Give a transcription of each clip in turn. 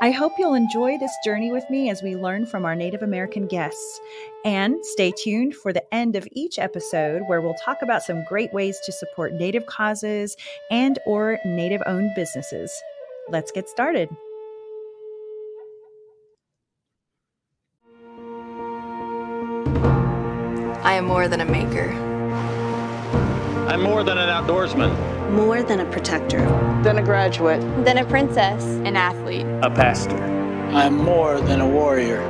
I hope you'll enjoy this journey with me as we learn from our Native American guests. And stay tuned for the end of each episode where we'll talk about some great ways to support Native causes and or Native-owned businesses. Let's get started. I am more than a maker. I'm more than an outdoorsman. More than a protector. Than a graduate. Than a princess. An athlete. A pastor. I'm more than a warrior.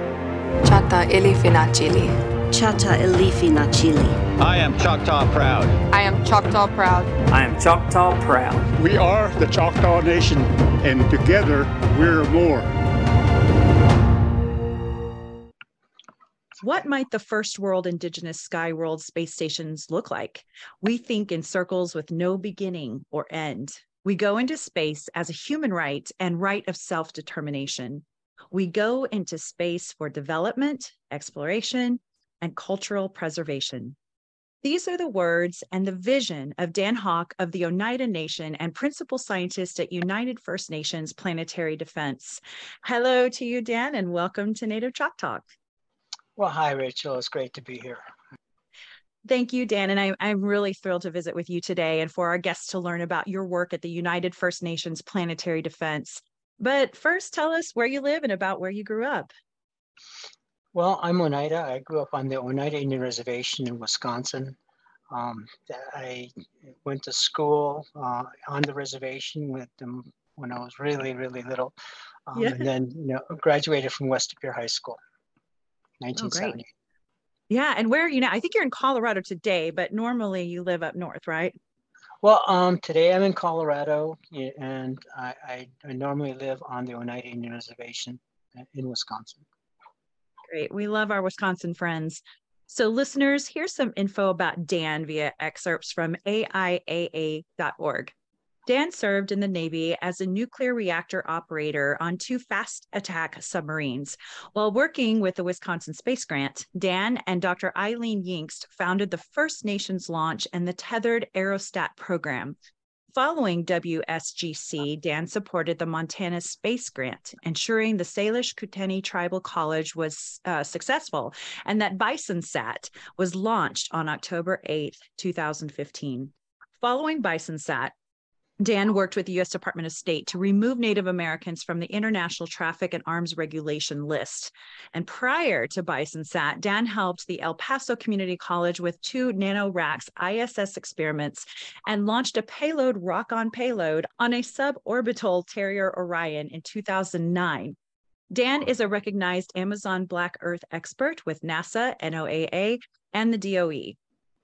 Chata Ilifinachili. Chata Ilifinachili. I am Choctaw proud. I am Choctaw proud. I am Choctaw proud. We are the Choctaw Nation, and together we're more. What might the first world indigenous sky world space stations look like? We think in circles with no beginning or end. We go into space as a human right and right of self-determination. We go into space for development, exploration, and cultural preservation. These are the words and the vision of Dan Hawk of the Oneida Nation and principal scientist at United First Nations Planetary Defense. Hello to you, Dan, and welcome to Native Chalk Talk. Well, hi, Rachel. It's great to be here. Thank you, Dan. And I'm really thrilled to visit with you today and for our guests to learn about your work at the United First Nations Planetary Defense. But first, tell us where you live and about where you grew up. Well, I'm Oneida. I grew up on the Oneida Indian Reservation in Wisconsin. I went to school on the reservation with them when I was really, really little. And then graduated from West Pier High School. 1970. Oh, great. Yeah, and where are you now? I think you're in Colorado today, but normally you live up north, right? Well, today I'm in Colorado, and I normally live on the Oneida Indian Reservation in Wisconsin. Great. We love our Wisconsin friends. So listeners, here's some info about Dan via excerpts from AIAA.org. Dan served in the Navy as a nuclear reactor operator on two fast attack submarines. While working with the Wisconsin Space Grant, Dan and Dr. Eileen Yinkst founded the First Nations Launch and the Tethered Aerostat Program. Following WSGC, Dan supported the Montana Space Grant, ensuring the Salish Kootenai Tribal College was successful and that BisonSat was launched on October 8, 2015. Following BisonSat, Dan worked with the U.S. Department of State to remove Native Americans from the International Traffic and Arms Regulation list. And prior to BisonSat, Dan helped the El Paso Community College with two NanoRacks ISS experiments and launched a payload rock-on payload on a suborbital Terrier Orion in 2009. Dan is a recognized Amazon Black Earth expert with NASA, NOAA, and the DOE.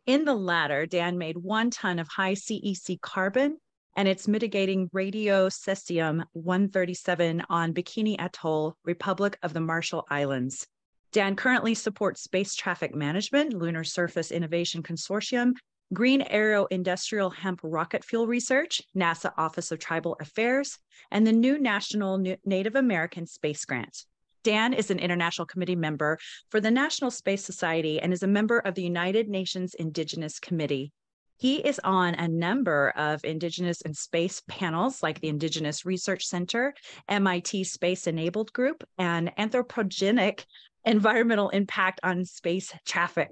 In the latter, Dan made 1 ton of high CEC carbon and it's mitigating radio cesium-137 on Bikini Atoll, Republic of the Marshall Islands. Dan currently supports Space Traffic Management, Lunar Surface Innovation Consortium, Green Aero Industrial Hemp Rocket Fuel Research, NASA Office of Tribal Affairs, and the new National Native American Space Grant. Dan is an international committee member for the National Space Society and is a member of the United Nations Indigenous Committee. He is on a number of Indigenous and space panels like the Indigenous Research Center, MIT Space Enabled Group, and Anthropogenic Environmental Impact on Space Traffic.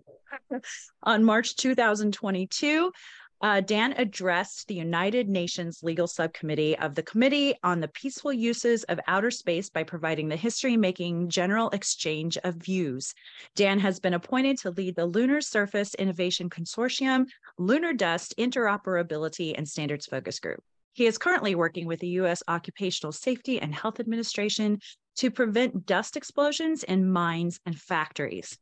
On March 2022, Dan addressed the United Nations Legal Subcommittee of the Committee on the Peaceful Uses of Outer Space by providing the history-making general exchange of views. Dan has been appointed to lead the Lunar Surface Innovation Consortium, Lunar Dust Interoperability and Standards Focus Group. He is currently working with the U.S. Occupational Safety and Health Administration to prevent dust explosions in mines and factories.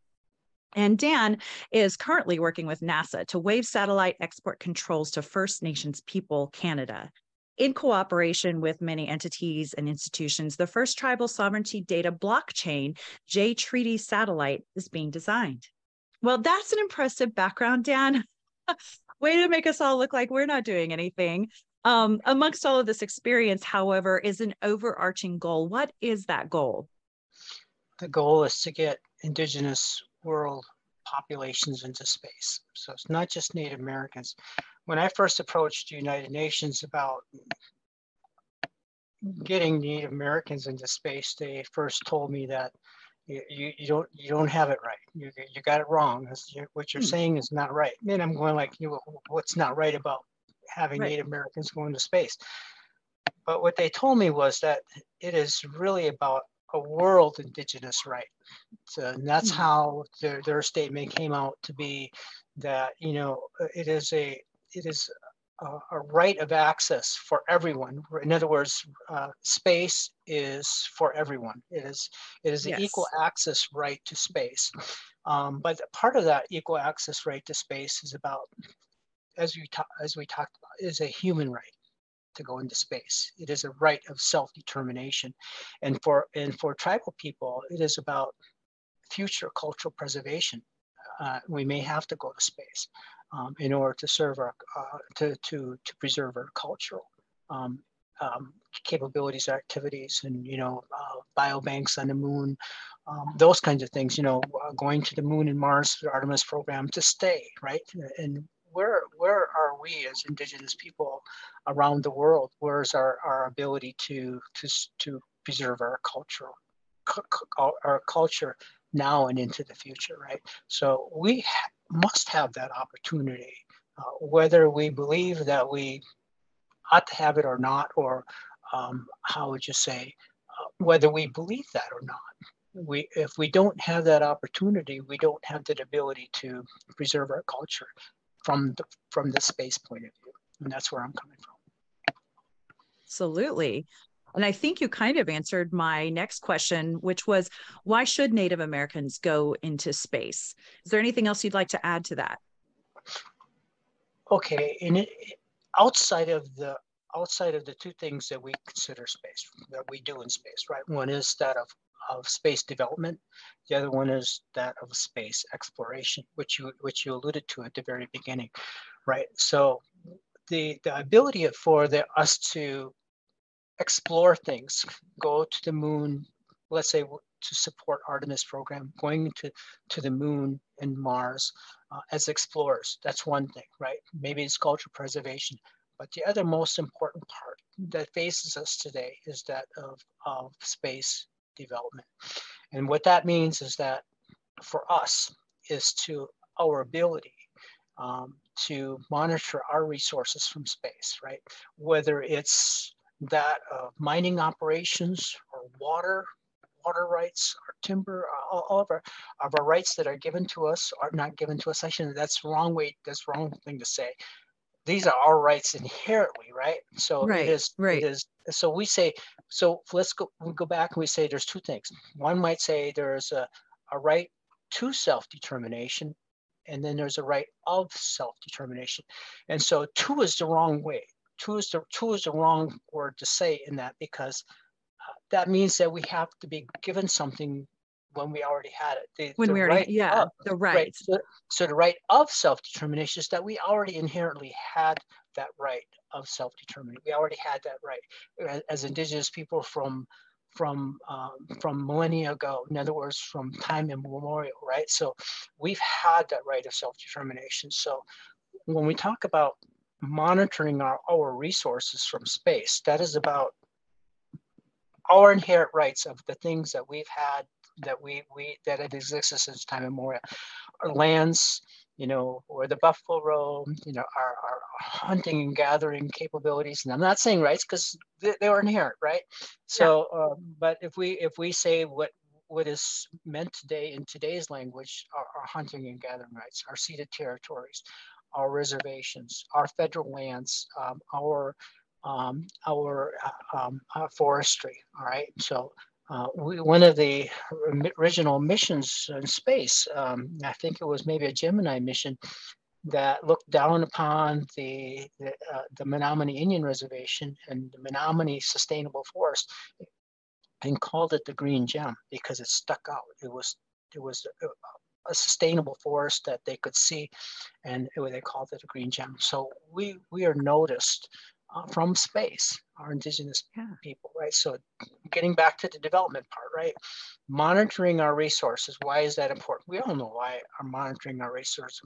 And Dan is currently working with NASA to waive satellite export controls to First Nations people, Canada. In cooperation with many entities and institutions, the first tribal sovereignty data blockchain, J-Treaty satellite, is being designed. Well, that's an impressive background, Dan. Way to make us all look like we're not doing anything. Amongst all of this experience, however, is an overarching goal. What is that goal? The goal is to get indigenous world populations into space. So it's not just Native Americans. When I first approached the United Nations about getting Native Americans into space, they first told me that you don't have it right. You got it wrong. What you're saying is not right. Then I'm going like, what's not right about having Native Americans go into space? But what they told me was that it is really about a world indigenous right. So that's how their statement came out to be, that it is a right of access for everyone. In other words, space is for everyone. It is an equal access right to space. But part of that equal access right to space is about, as we talked about, is a human right to go into space. It is a right of self-determination, and for tribal people, it is about future cultural preservation. We may have to go to space in order to serve our to preserve our cultural capabilities, activities, and biobanks on the moon, those kinds of things. Going to the moon and Mars, the Artemis program, to stay right. And where are we as indigenous people around the world? Where's our ability to preserve our culture now and into the future, right? So we must have that opportunity, whether we believe that we ought to have it or not, or how would you say, whether we believe that or not. If we don't have that opportunity, we don't have that ability to preserve our culture from the space point of view. And that's where I'm coming from. Absolutely. And I think you kind of answered my next question, which was, why should Native Americans go into space? Is there anything else you'd like to add to that? Okay, and outside of the two things that we consider space, that we do in space, right? One is that of space development. The other one is that of space exploration, which you alluded to at the very beginning, right? So the ability for us to explore things, go to the moon, let's say to support Artemis program, going to the moon and Mars as explorers, that's one thing, right? Maybe it's cultural preservation. But the other most important part that faces us today is that of space development. And what that means is that for us is to our ability to monitor our resources from space, right? Whether it's that of mining operations or water rights or timber, all of our rights that are given to us are not given to us. Actually, that's the wrong way. That's the wrong thing to say. These are our rights inherently, right? So we go back and we say there's two things. One might say there's a right to self-determination, and then there's a right of self-determination. And so two is the wrong way. Two is the wrong word to say in that, because that means that we have to be given something when we already had it. The right. So the right of self-determination is that we already inherently had that right of self-determination. We already had that right as indigenous people from millennia ago, in other words, from time immemorial, right? So we've had that right of self-determination. So when we talk about monitoring our resources from space, that is about our inherent rights of the things that we've had, that it existed since time immemorial. Our lands, where the buffalo roam, our hunting and gathering capabilities. And I'm not saying rights, because they were inherent, right? So, but if we say what is meant today in today's language, our hunting and gathering rights, our ceded territories, our reservations, our federal lands, our forestry. All right. So one of the original missions in space, I think it was maybe a Gemini mission, that looked down upon the Menominee Indian Reservation and the Menominee Sustainable Forest, and called it the Green Gem because it stuck out. It was a sustainable forest that they could see, and they called it a green gem. So we are noticed from space, our indigenous people, right? So getting back to the development part, right? Monitoring our resources. Why is that important? We all know why our monitoring our resources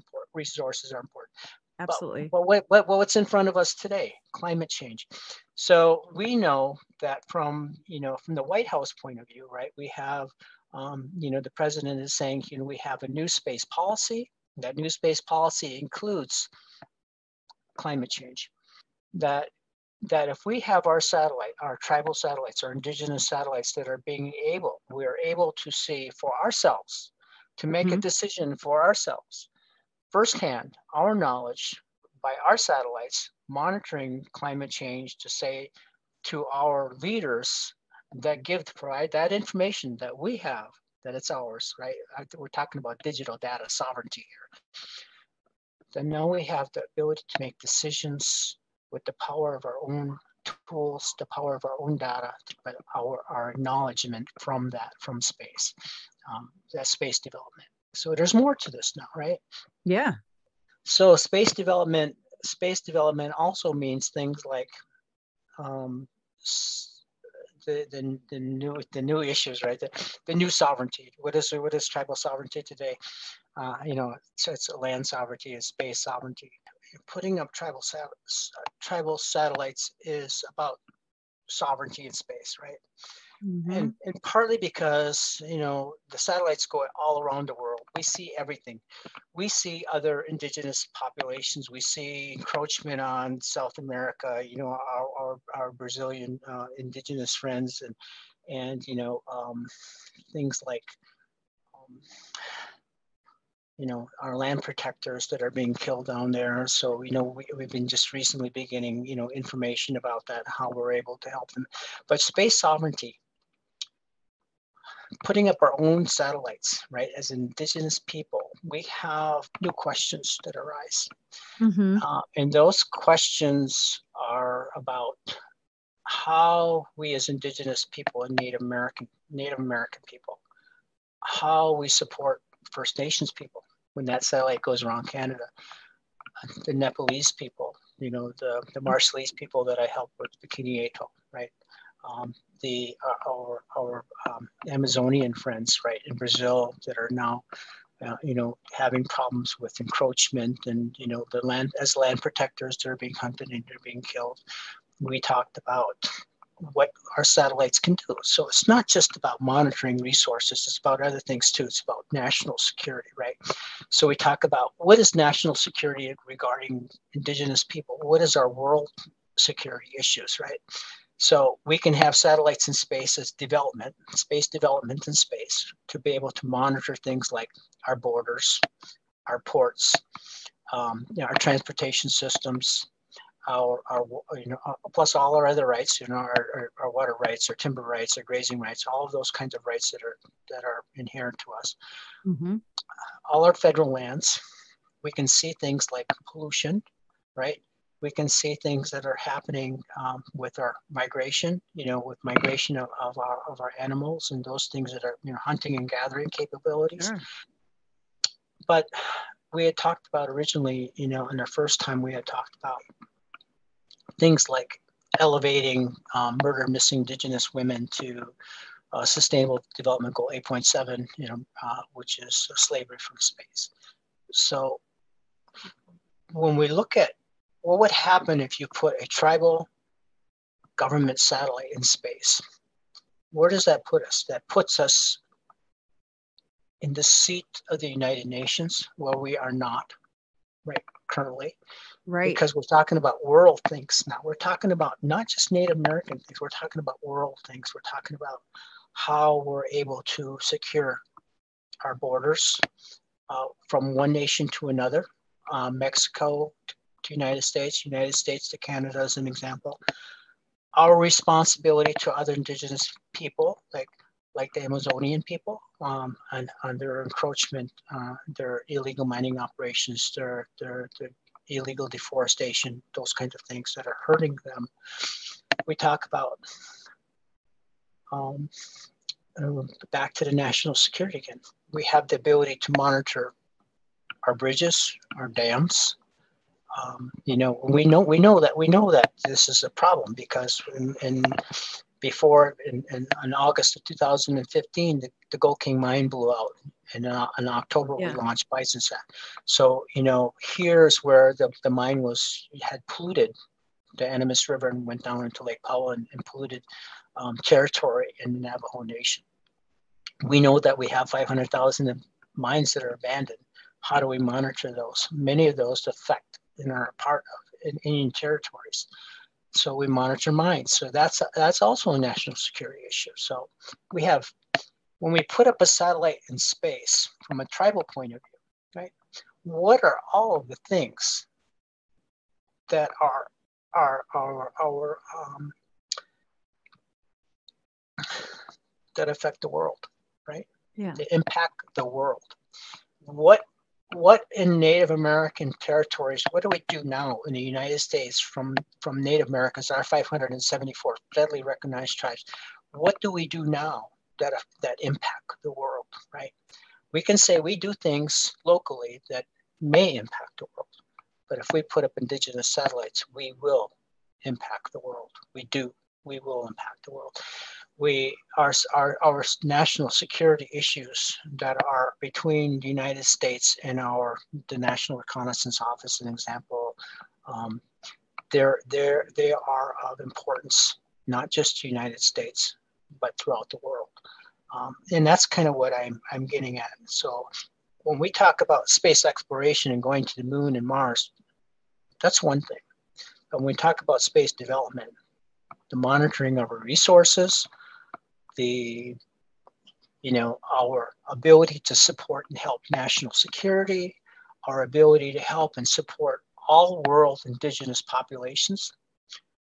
are important. Absolutely. But what's in front of us today? Climate change. So we know that from the White House point of view, right? We have, the president is saying, we have a new space policy. That new space policy includes climate change. That if we have our satellite, our tribal satellites, our indigenous satellites that are we are able to see for ourselves, to make a decision for ourselves, firsthand, our knowledge by our satellites, monitoring climate change to say to our leaders that provide that information that we have, that it's ours, right? We're talking about digital data sovereignty here. Then now we have the ability to make decisions with the power of our own tools, the power of our own data, but our acknowledgement from that, from space, that space development. So there's more to this now, right? Yeah. So space development also means things like the new issues, right? The new sovereignty. What is tribal sovereignty today? It's land sovereignty, it's space sovereignty. Putting up tribal satellites is about sovereignty in space, right? Mm-hmm. And partly because, the satellites go all around the world. We see everything. We see other indigenous populations. We see encroachment on South America, our Brazilian indigenous friends and things like, our land protectors that are being killed down there. So, we've been just recently beginning, information about that, how we're able to help them. But space sovereignty, putting up our own satellites, right? As indigenous people, we have new questions that arise. Mm-hmm. And those questions are about how we as indigenous people and Native American people, how we support First Nations people when that satellite goes around Canada, the Nepalese people, the Marshallese people that I helped with, Bikini Atoll, right? Our Amazonian friends, right, in Brazil that are now, having problems with encroachment and, the land as land protectors, they're being hunted and they're being killed. We talked about what our satellites can do. So it's not just about monitoring resources, it's about other things too. It's about national security, right? So we talk about what is national security regarding indigenous people? What is our world security issues, right? So we can have satellites in space as space development in space to be able to monitor things like our borders, our ports, our transportation systems, our plus all our other rights, our water rights, our timber rights, our grazing rights, all of those kinds of rights that are inherent to us. Mm-hmm. All our federal lands, we can see things like pollution, right? We can see things that are happening with our migration, with migration of our animals and those things that are, hunting and gathering capabilities. Sure. But we had talked about originally, in our first time we had talked about things like elevating murder of missing Indigenous women to Sustainable Development Goal 8.7, which is slavery from space. So when we look at what would happen if you put a tribal government satellite in space, where does that put us? That puts us in the seat of the United Nations, where we are not right currently. Right. Because we're talking about world things now. We're talking about not just Native American things. We're talking about world things. We're talking about how we're able to secure our borders from one nation to another, Mexico to United States to Canada as an example. Our responsibility to other indigenous people, like the Amazonian people, on their encroachment, their illegal mining operations, their illegal deforestation, those kinds of things that are hurting them. We talk about, back to the national security again. We have the ability to monitor our bridges, our dams, We know that this is a problem because in August of 2015, the Gold King mine blew out, and in October we launched BisonSat. So here's where the mine had polluted the Animas River and went down into Lake Powell and polluted territory in the Navajo Nation. We know that we have 500,000 mines that are abandoned. How do we monitor those? Many of those affect and are a part of Indian territories. So we monitor mines. So that's also a national security issue. So we have, when we put up a satellite in space from a tribal point of view, right? What are all of the things that are that affect the world, right? Yeah. They impact the world. What in Native American territories, what do we do now in the United States from Native Americans, our 574 federally recognized tribes? What do we do now that impact the world, right? We can say we do things locally that may impact the world, but if we put up indigenous satellites, we will impact the world. We will impact the world. Our national security issues that are between the United States and the National Reconnaissance Office, an example, they are of importance not just to the United States but throughout the world, and that's kind of what I'm getting at. So when we talk about space exploration and going to the moon and Mars, that's one thing. But when we talk about space development, the monitoring of our resources, our ability to support and help national security, our ability to help and support all world indigenous populations,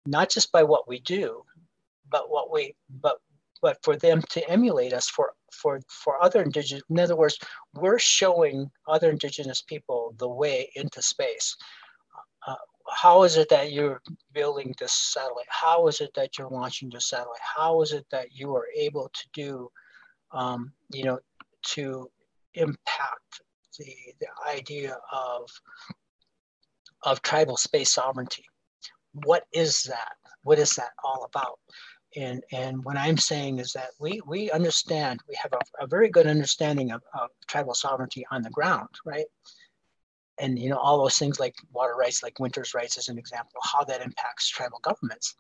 not just by what we do, but for them to emulate us for other indigenous. In other words, we're showing other indigenous people the way into space. How is it that you're building this satellite? How is it that you're launching this satellite? How is it that you are able to do, to impact the idea of tribal space sovereignty? What is that? What is that all about? And what I'm saying is that we understand, we have a very good understanding of tribal sovereignty on the ground, right? And all those things like water rights, like winter's rights as an example, how that impacts tribal governments.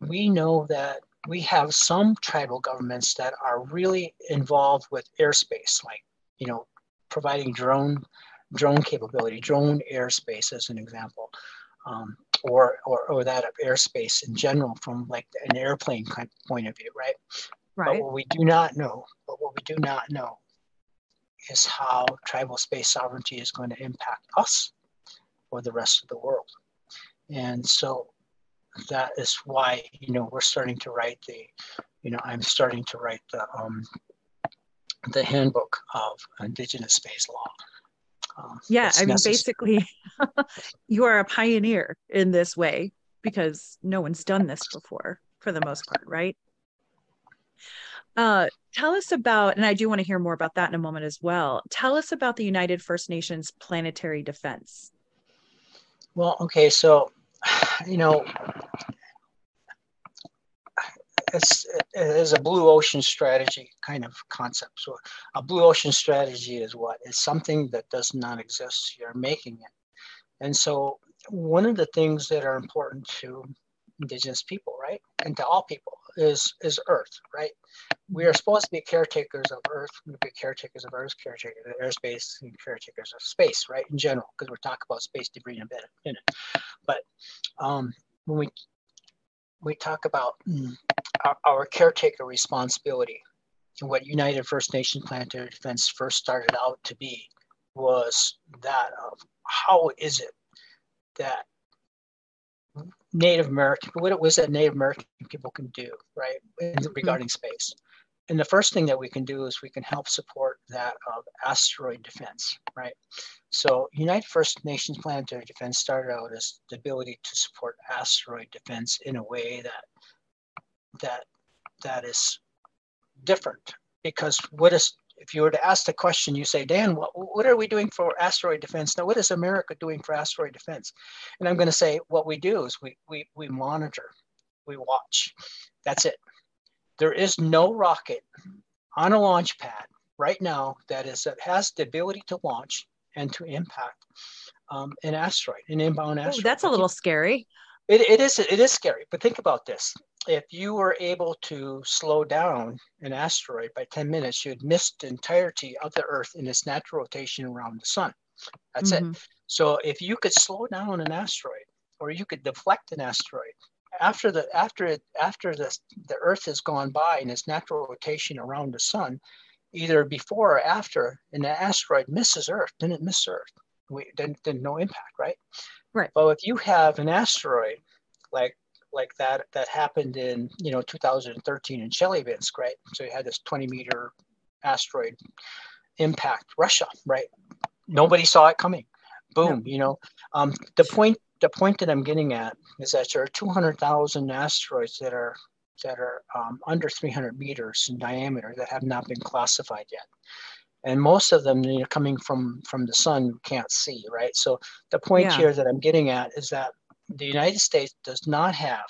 We know that we have some tribal governments that are really involved with airspace, like providing drone capability, drone airspace as an example, or that of airspace in general from like an airplane kind of point of view, right? Right. But what we do not know is how tribal space sovereignty is going to impact us or the rest of the world. And so that is why, we're starting to write I'm starting to write the handbook of indigenous space law. Basically you are a pioneer in this way because no one's done this before for the most part, right? Tell us about, and I do want to hear more about that in a moment as well. Tell us about the United First Nations Planetary Defense. Well, okay, so, it's a blue ocean strategy kind of concept. So a blue ocean strategy is what? It's something that does not exist. You're making it. And so one of the things that are important to indigenous people, right? And to all people is Earth, right? We are supposed to be caretakers of Earth, we'll be caretakers of Earth, caretakers of airspace, and caretakers of space, right? In general, because we're talking about space debris in a minute. But when we talk about our caretaker responsibility, and what United First Nations Planetary Defense first started out to be was that of how is it that Native American, what it was that Native American people can do, right, regarding space. And the first thing that we can do is we can help support that of asteroid defense, right? So United First Nations Planetary Defense started out as the ability to support asteroid defense in a way that is different, because what is if you were to ask the question, you say, Dan, what are we doing for asteroid defense? Now, what is America doing for asteroid defense? And I'm going to say, what we do is we monitor, we watch. That's it. There is no rocket on a launch pad right now that has the ability to launch and to impact an asteroid, an inbound asteroid. That's a little scary. It is scary, but think about this. If you were able to slow down an asteroid by 10 minutes, you'd miss the entirety of the Earth in its natural rotation around the sun. That's it. So if you could slow down an asteroid, or you could deflect an asteroid, after the Earth has gone by in its natural rotation around the sun, either before or after, and the asteroid misses Earth, then it misses Earth. Then no impact, right? Right. Well, if you have an asteroid like that happened in 2013 in Chelyabinsk, right? So you had this 20-meter asteroid impact Russia, right? Nobody saw it coming. Boom, no. The point that I'm getting at is that there are 200,000 asteroids that are under 300 meters in diameter that have not been classified yet. And most of them, coming from the sun, you can't see, right? So the point here that I'm getting at is that the United States does not have,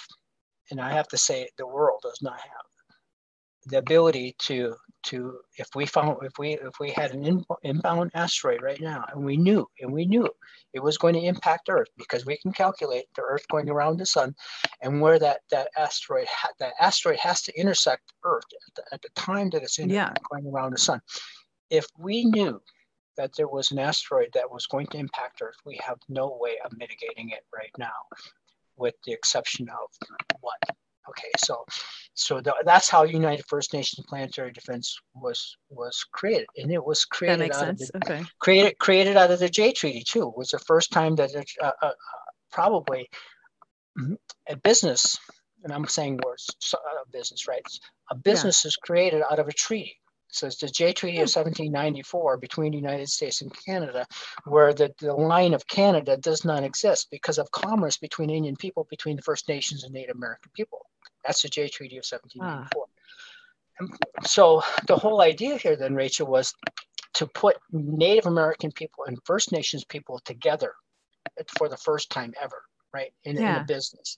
and I have to say the world does not have, the ability to if we had an inbound asteroid right now, and we knew it was going to impact Earth, because we can calculate the Earth going around the sun and where that asteroid has to intersect Earth at the time that it's going around the sun. If we knew that there was an asteroid that was going to impact Earth, we have no way of mitigating it right now, with the exception of what? Okay, so that's how United First Nations Planetary Defense was created, and it was created. That makes sense. Okay. Created out of the Jay Treaty too. It was the first time that probably a business, and I'm saying words, business, right? A business is created out of a treaty. So it's the Jay Treaty of 1794 between the United States and Canada, where the line of Canada does not exist because of commerce between Indian people, between the First Nations and Native American people. That's the Jay Treaty of 1794. And so the whole idea here then, Rachel, was to put Native American people and First Nations people together for the first time ever, right, in a business.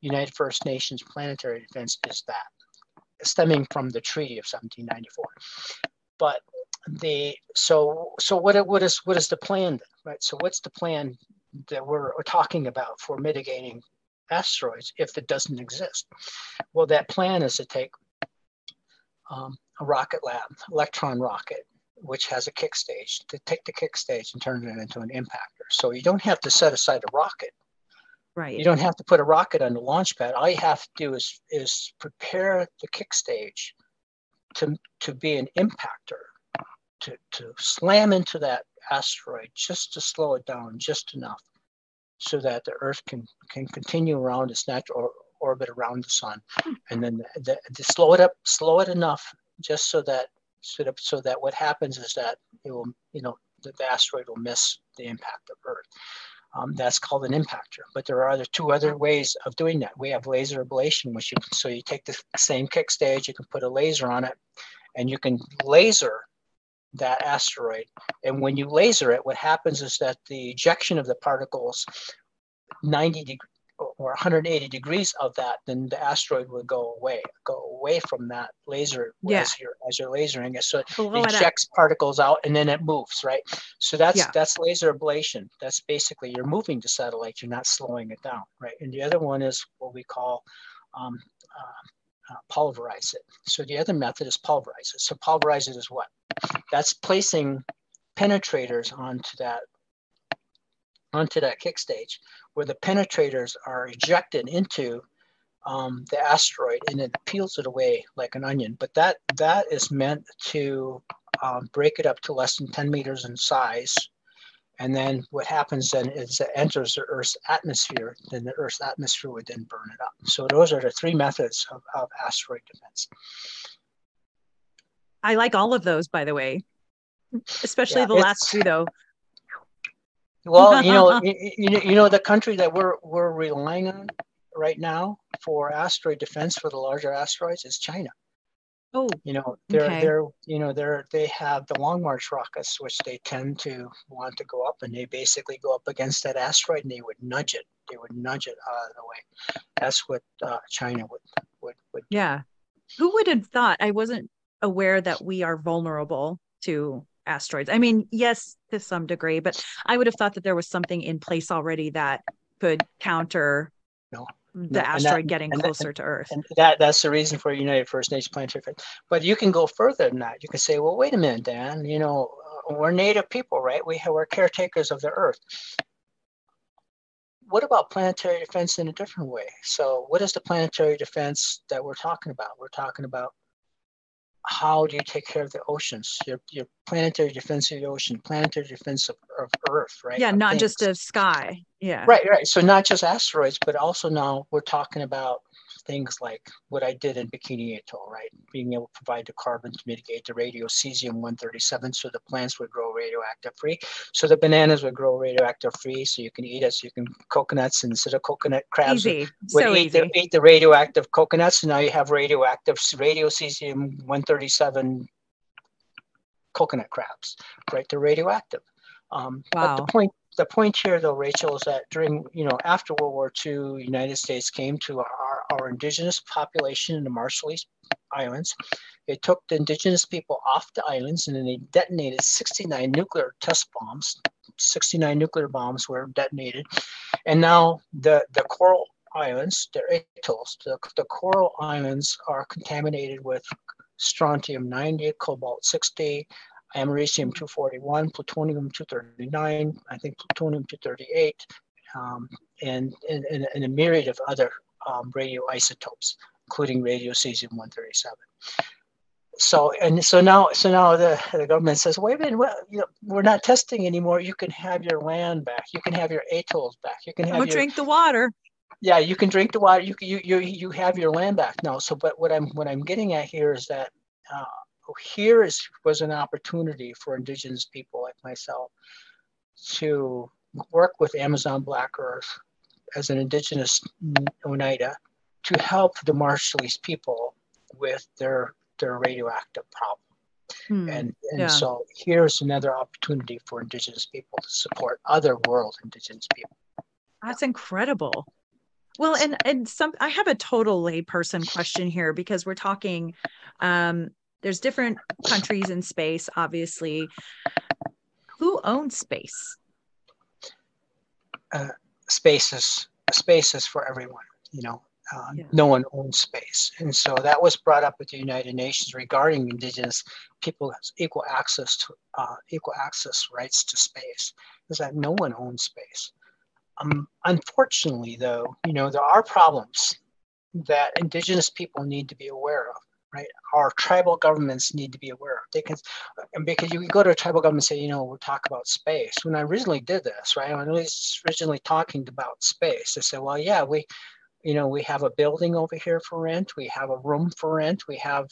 United First Nations Planetary Defense is that, stemming from the Treaty of 1794. But what is the plan then, right? So what's the plan that we're talking about for mitigating asteroids if it doesn't exist? Well, that plan is to take a rocket lab, electron rocket, which has a kick stage, to take the kick stage and turn it into an impactor. So you don't have to set aside a rocket. Right. You don't have to put a rocket on the launch pad. All you have to do is prepare the kick stage to be an impactor, to slam into that asteroid just to slow it down just enough so that the Earth can continue around its natural orbit around the sun, and then slow it enough just so that what happens is that it will the asteroid will miss the impact of Earth. That's called an impactor, but there are two other ways of doing that. We have laser ablation, so you take the same kick stage, you can put a laser on it, and you can laser that asteroid. And when you laser it, what happens is that the ejection of the particles, 90 or 180 degrees of that, then the asteroid would go away from that laser as you're lasering it. So it ejects particles out and then it moves, right? So that's laser ablation. That's basically, you're moving the satellite, you're not slowing it down, right? And the other one is what we call pulverize it. So the other method is pulverize it. So pulverize it is what? That's placing penetrators onto that kick stage, where the penetrators are ejected into the asteroid, and it peels it away like an onion. But that is meant to break it up to less than 10 meters in size. And then what happens then is it enters the Earth's atmosphere, then the Earth's atmosphere would then burn it up. So those are the three methods of asteroid defense. I like all of those, by the way, especially the last two though. Well, the country that we're relying on right now for asteroid defense for the larger asteroids is China. Oh, you know, they have the Long March rockets, which they tend to want to go up, and they basically go up against that asteroid, and they would nudge it. They would nudge it out of the way. That's what China would. Yeah. Who would have thought? I wasn't aware that we are vulnerable to asteroids. I mean, yes, to some degree, but I would have thought that there was something in place already that could counter. No. The asteroid getting closer to Earth. And that's the reason for United First Nations Planetary Defense. But you can go further than that. You can say, well, wait a minute, Dan, you know, we're Native people, right? We're caretakers of the Earth. What about planetary defense in a different way? So what is the planetary defense that we're talking about? We're talking about how do you take care of the oceans, your planetary defense of the ocean, planetary defense of Earth, right? Yeah, not just of sky. Yeah. Right, right. So not just asteroids, but also now we're talking about things like what I did in Bikini Atoll, right? Being able to provide the carbon to mitigate the radio cesium-137 so the plants would grow radioactive free. So the bananas would grow radioactive free so you can eat it. So you can coconuts instead of coconut crabs eat the radioactive coconuts. And now you have radioactive radio cesium-137 coconut crabs, right? They're radioactive. Wow. But the point here, though, Rachel, is that during, you know, after World War II, the United States came to our indigenous population in the Marshallese Islands. They took the indigenous people off the islands, and then they detonated 69 nuclear test bombs. 69 nuclear bombs were detonated. And now the coral islands, the atolls, the coral islands are contaminated with strontium-90, cobalt-60, americium-241, plutonium-239, I think plutonium-238, and a myriad of other radioisotopes, including radio cesium-137. So now the government says, wait a minute, well, you know, we're not testing anymore. You can have your land back. You can have your atolls back. You can have drink the water. Yeah, you can drink the water. You have your land back now. So, but what I'm getting at here is that here was an opportunity for indigenous people like myself to work with Amazon Black Earth as an indigenous Oneida to help the Marshallese people with their radioactive problem. So here's another opportunity for indigenous people to support other world indigenous people. That's incredible. Well, I have a total layperson question here because we're talking, there's different countries in space, obviously. Who owns space? Space is for everyone, you know. No one owns space. And so that was brought up with the United Nations regarding indigenous people's equal access rights to space, is that no one owns space. Unfortunately, though, you know, there are problems that indigenous people need to be aware of. Right, our tribal governments need to be aware of. Because you can go to a tribal government and say, you know, we'll talk about space. When I originally did this, right, when I was originally talking about space, they said, well, yeah, we have a building over here for rent. We have a room for rent. We have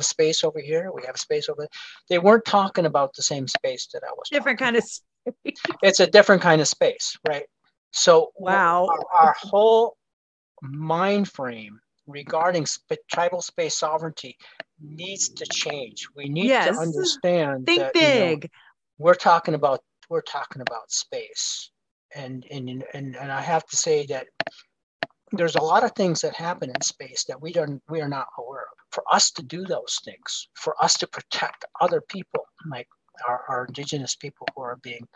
space over here. We have space over there. They weren't talking about the same space that I was talking about. Kind of space. It's a different kind of space, right? So wow, our whole mind frame regarding tribal space sovereignty needs to change. We need to understand. Think that, big. You know, we're talking about space, and I have to say that there's a lot of things that happen in space that we are not aware of. For us to do those things, for us to protect other people, like our indigenous people who are being,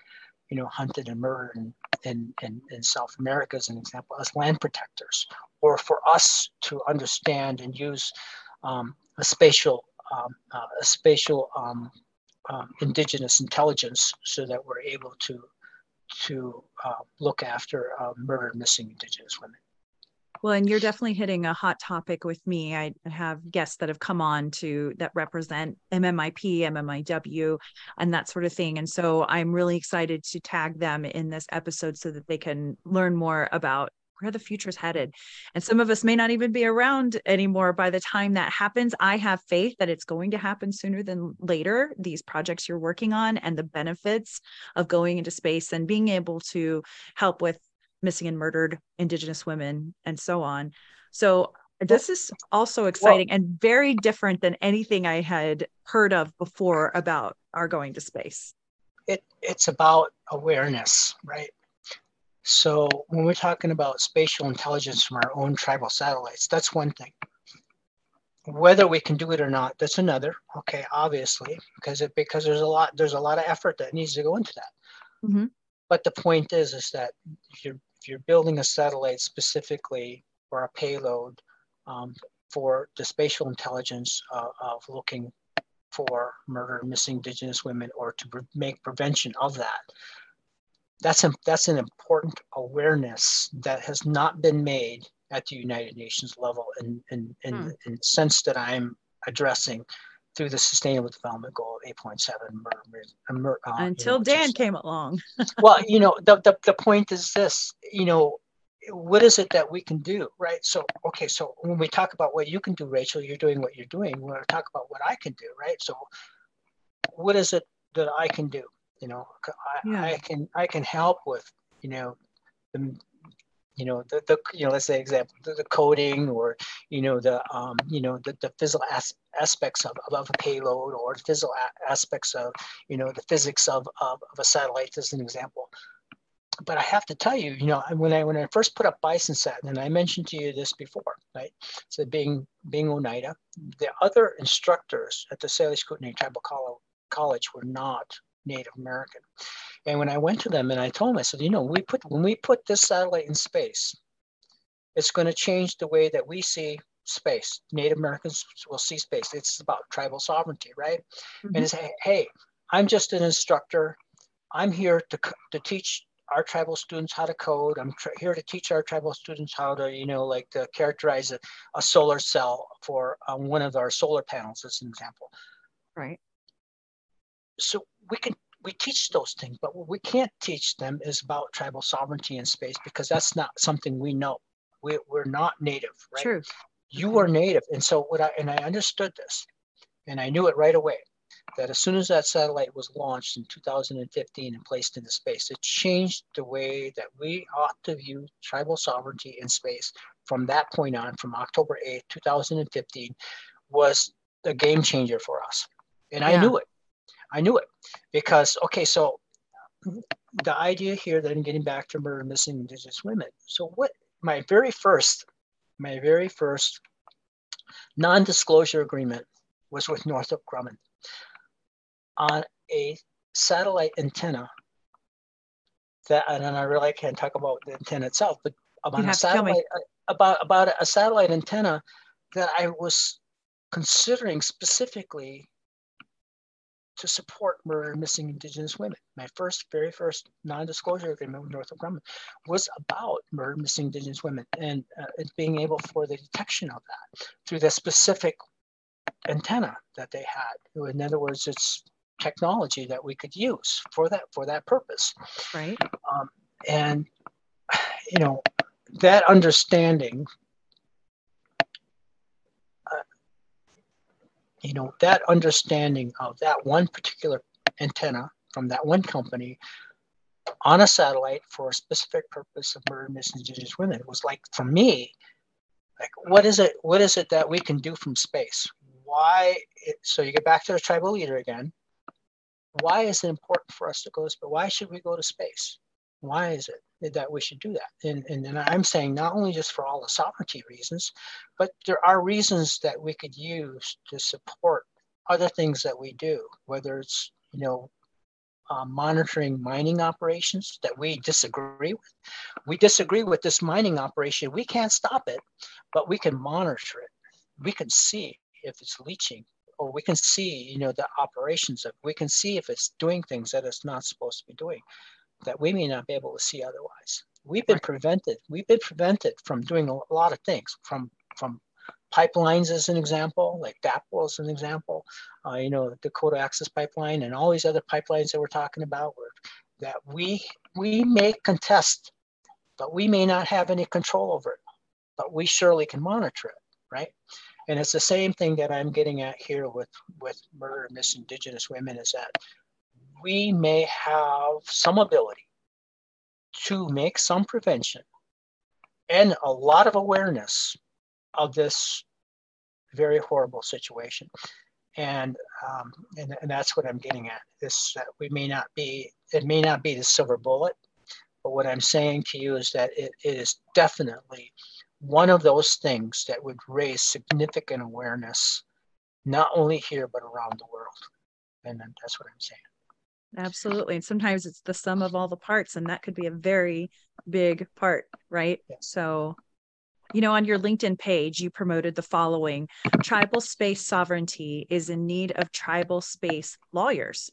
you know, hunted and murdered in South America, as an example, as land protectors, or for us to understand and use a spatial indigenous intelligence, so that we're able to look after murdered, missing indigenous women. Well, and you're definitely hitting a hot topic with me. I have guests that have come on that represent MMIP, MMIW, and that sort of thing. And so I'm really excited to tag them in this episode so that they can learn more about where the future is headed. And some of us may not even be around anymore by the time that happens. I have faith that it's going to happen sooner than later, these projects you're working on and the benefits of going into space and being able to help with missing and murdered indigenous women and so on. So This is also exciting and very different than anything I had heard of before about our going to space. It's about awareness, right? So when we're talking about spatial intelligence from our own tribal satellites, that's one thing. Whether we can do it or not, that's another. Okay, obviously, because there's a lot of effort that needs to go into that. Mm-hmm. But the point is that if you're building a satellite specifically or a payload for the spatial intelligence of looking for murder, missing Indigenous women, or to make prevention of that, that's an important awareness that has not been made at the United Nations level in the sense that I'm addressing through the Sustainable Development Goal 8.7. Until Dan came along. Well, the point is this, what is it that we can do, right? So, okay, so when we talk about what you can do, Rachel, you're doing what you're doing. We're going to talk about what I can do, right? So what is it that I can do? I can help with, the let's say example, the coding or, the physical aspects of a payload, or physical aspects of, the physics of a satellite as an example. But I have to tell you, when I first put up BisonSat, and I mentioned to you this before, right? So being Oneida, the other instructors at the Salish Kootenai Tribal College were not Native American. And when I went to them and I told them, I said, when we put this satellite in space, it's going to change the way that we see space. Native Americans will see space. It's about tribal sovereignty, right? Mm-hmm. And it's, hey, I'm just an instructor. I'm here to teach our tribal students how to code. I'm here to teach our tribal students how to, to characterize a solar cell for one of our solar panels, as an example. Right. So we teach those things, but what we can't teach them is about tribal sovereignty in space, because that's not something we know. We're not Native, right? True. You are Native. And so I understood this, and I knew it right away, that as soon as that satellite was launched in 2015 and placed into space, it changed the way that we ought to view tribal sovereignty in space. From that point on, from October 8th, 2015, was a game changer for us. And yeah. I knew it because, okay, so the idea here that I'm getting back to murder, missing Indigenous women. So what my very first non-disclosure agreement was with Northrop Grumman on a satellite antenna that, and I really can't talk about the antenna itself, but about a satellite antenna that I was considering specifically to support murder and missing Indigenous women. My very first non-disclosure agreement with Northrop Grumman was about murder and missing Indigenous women, and being able for the detection of that through the specific antenna that they had. In other words, it's technology that we could use for that purpose. Right. And, that understanding, that understanding of that one particular antenna from that one company on a satellite for a specific purpose of murder and missing Indigenous women was like, for me, like, what is it that we can do from space? So you get back to the tribal leader again. Why is it important for us to go to space? Why should we go to space? Why is it that we should do that? And I'm saying not only just for all the sovereignty reasons, but there are reasons that we could use to support other things that we do, whether it's, monitoring mining operations that we disagree with. We disagree with this mining operation. We can't stop it, but we can monitor it. We can see if it's leaching, or we can see, the operations of, we can see if it's doing things that it's not supposed to be doing, that we may not be able to see otherwise. We've been prevented from doing a lot of things, from pipelines as an example, like DAPL as an example, Dakota Access Pipeline and all these other pipelines that we're talking about, that we may contest, but we may not have any control over it, but we surely can monitor it, right? And it's the same thing that I'm getting at here with murder and missing Indigenous women, is that we may have some ability to make some prevention and a lot of awareness of this very horrible situation. And that's what I'm getting at. This it may not be the silver bullet, but what I'm saying to you is that it is definitely one of those things that would raise significant awareness, not only here, but around the world. And that's what I'm saying. Absolutely. And sometimes it's the sum of all the parts, and that could be a very big part, right? Yes. So, you know, on your LinkedIn page, you promoted the following: tribal space sovereignty is in need of tribal space lawyers.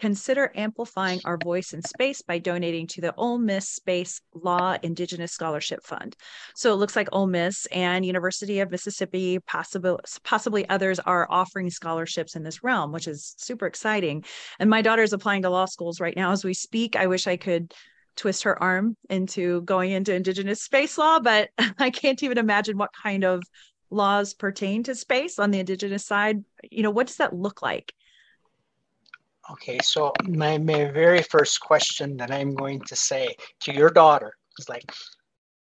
Consider amplifying our voice in space by donating to the Ole Miss Space Law Indigenous Scholarship Fund. So it looks like Ole Miss and University of Mississippi, possibly others, are offering scholarships in this realm, which is super exciting. And my daughter is applying to law schools right now as we speak. I wish I could twist her arm into going into Indigenous space law, but I can't even imagine what kind of laws pertain to space on the Indigenous side. You know, what does that look like? Okay, so my very first question that I'm going to say to your daughter is like,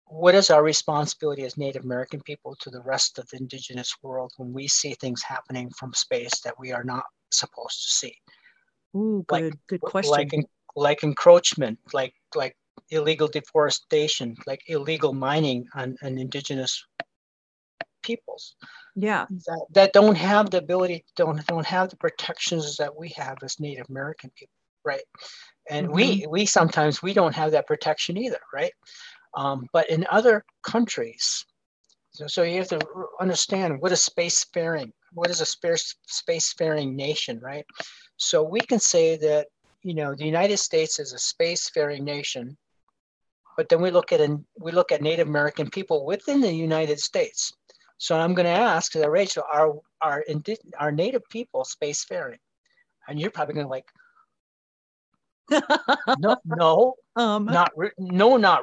what is our responsibility as Native American people to the rest of the Indigenous world when we see things happening from space that we are not supposed to see? Ooh, good question. Like encroachment, like illegal deforestation, like illegal mining on Indigenous peoples, that don't have the ability, don't have the protections that we have as Native American people, right? And we sometimes we don't have that protection either, right? But in other countries, so you have to understand, what is spacefaring? What is a spacefaring nation, right? So we can say that, you know, the United States is a spacefaring nation, but then we look at Native American people within the United States. So I'm going to ask, Rachel, are Native people spacefaring? And you're probably going to like, not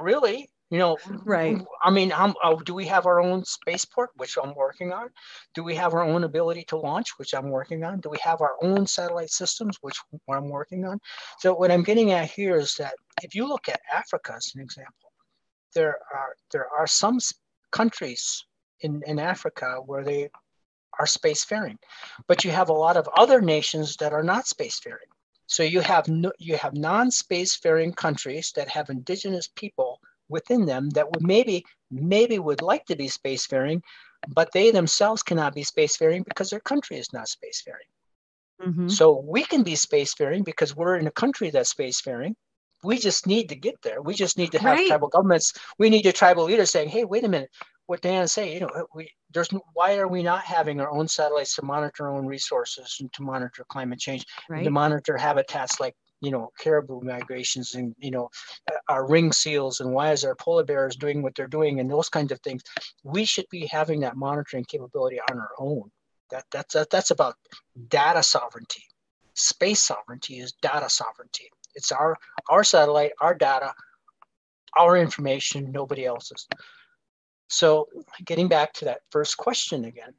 really. You know, right? I mean, do we have our own spaceport, which I'm working on? Do we have our own ability to launch, which I'm working on? Do we have our own satellite systems, which I'm working on? So what I'm getting at here is that if you look at Africa as an example, there are some countries in Africa where they are spacefaring, but you have a lot of other nations that are not spacefaring. So you have non-spacefaring countries that have Indigenous people within them that would maybe would like to be spacefaring, but they themselves cannot be spacefaring because their country is not spacefaring. Mm-hmm. So we can be spacefaring because we're in a country that's spacefaring. We just need to get there. We just need to have tribal governments. We need a tribal leader saying, hey, wait a minute. What Dan say, you know, why are we not having our own satellites to monitor our own resources and to monitor climate change, and to monitor habitats like, you know, caribou migrations and, you know, our ring seals, and why is our polar bears doing what they're doing and those kinds of things? We should be having that monitoring capability on our own. That's about data sovereignty. Space sovereignty is data sovereignty. It's our satellite, our data, our information, nobody else's. So getting back to that first question again,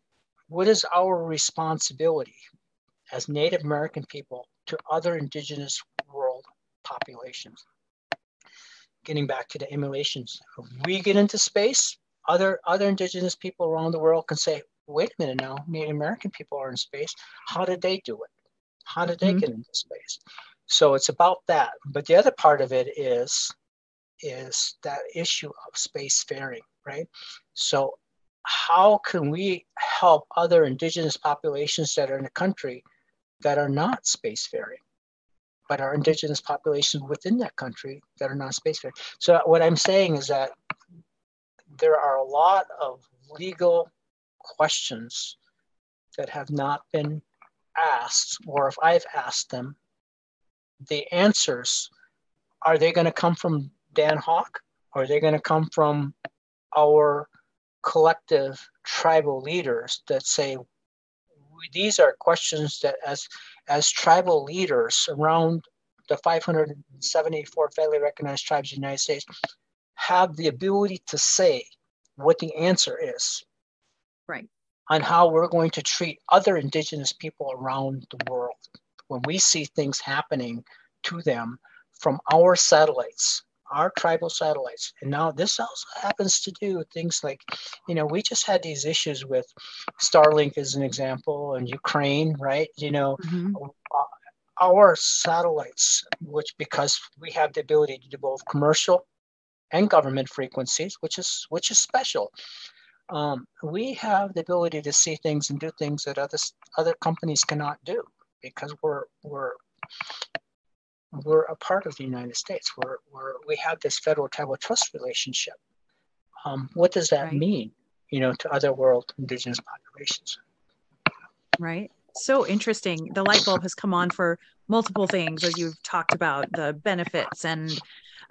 what is our responsibility as Native American people to other Indigenous world populations? Getting back to the emulations, if we get into space, other Indigenous people around the world can say, wait a minute now, Native American people are in space. How did they do it? How did they get into space? So it's about that. But the other part of it is that issue of spacefaring. Right? So how can we help other Indigenous populations that are in the country that are not spacefaring, but are Indigenous populations within that country that are not spacefaring? So what I'm saying is that there are a lot of legal questions that have not been asked, or if I've asked them, the answers, are they going to come from Dan Hawk? Or are they going to come from our collective tribal leaders that say, these are questions that as tribal leaders around the 574 federally recognized tribes in the United States have the ability to say what the answer is, right, on how we're going to treat other Indigenous people around the world when we see things happening to them from our satellites our tribal satellites. And now this also happens to do things like, you know, we just had these issues with Starlink as an example, and Ukraine, right? You know, our satellites, which because we have the ability to do both commercial and government frequencies, which is special. We have the ability to see things and do things that other companies cannot do, because we're a part of the United States. We have this federal tribal trust relationship. What does that mean, you know, to other world indigenous populations? Right. So interesting. The light bulb has come on for multiple things, as you've talked about the benefits and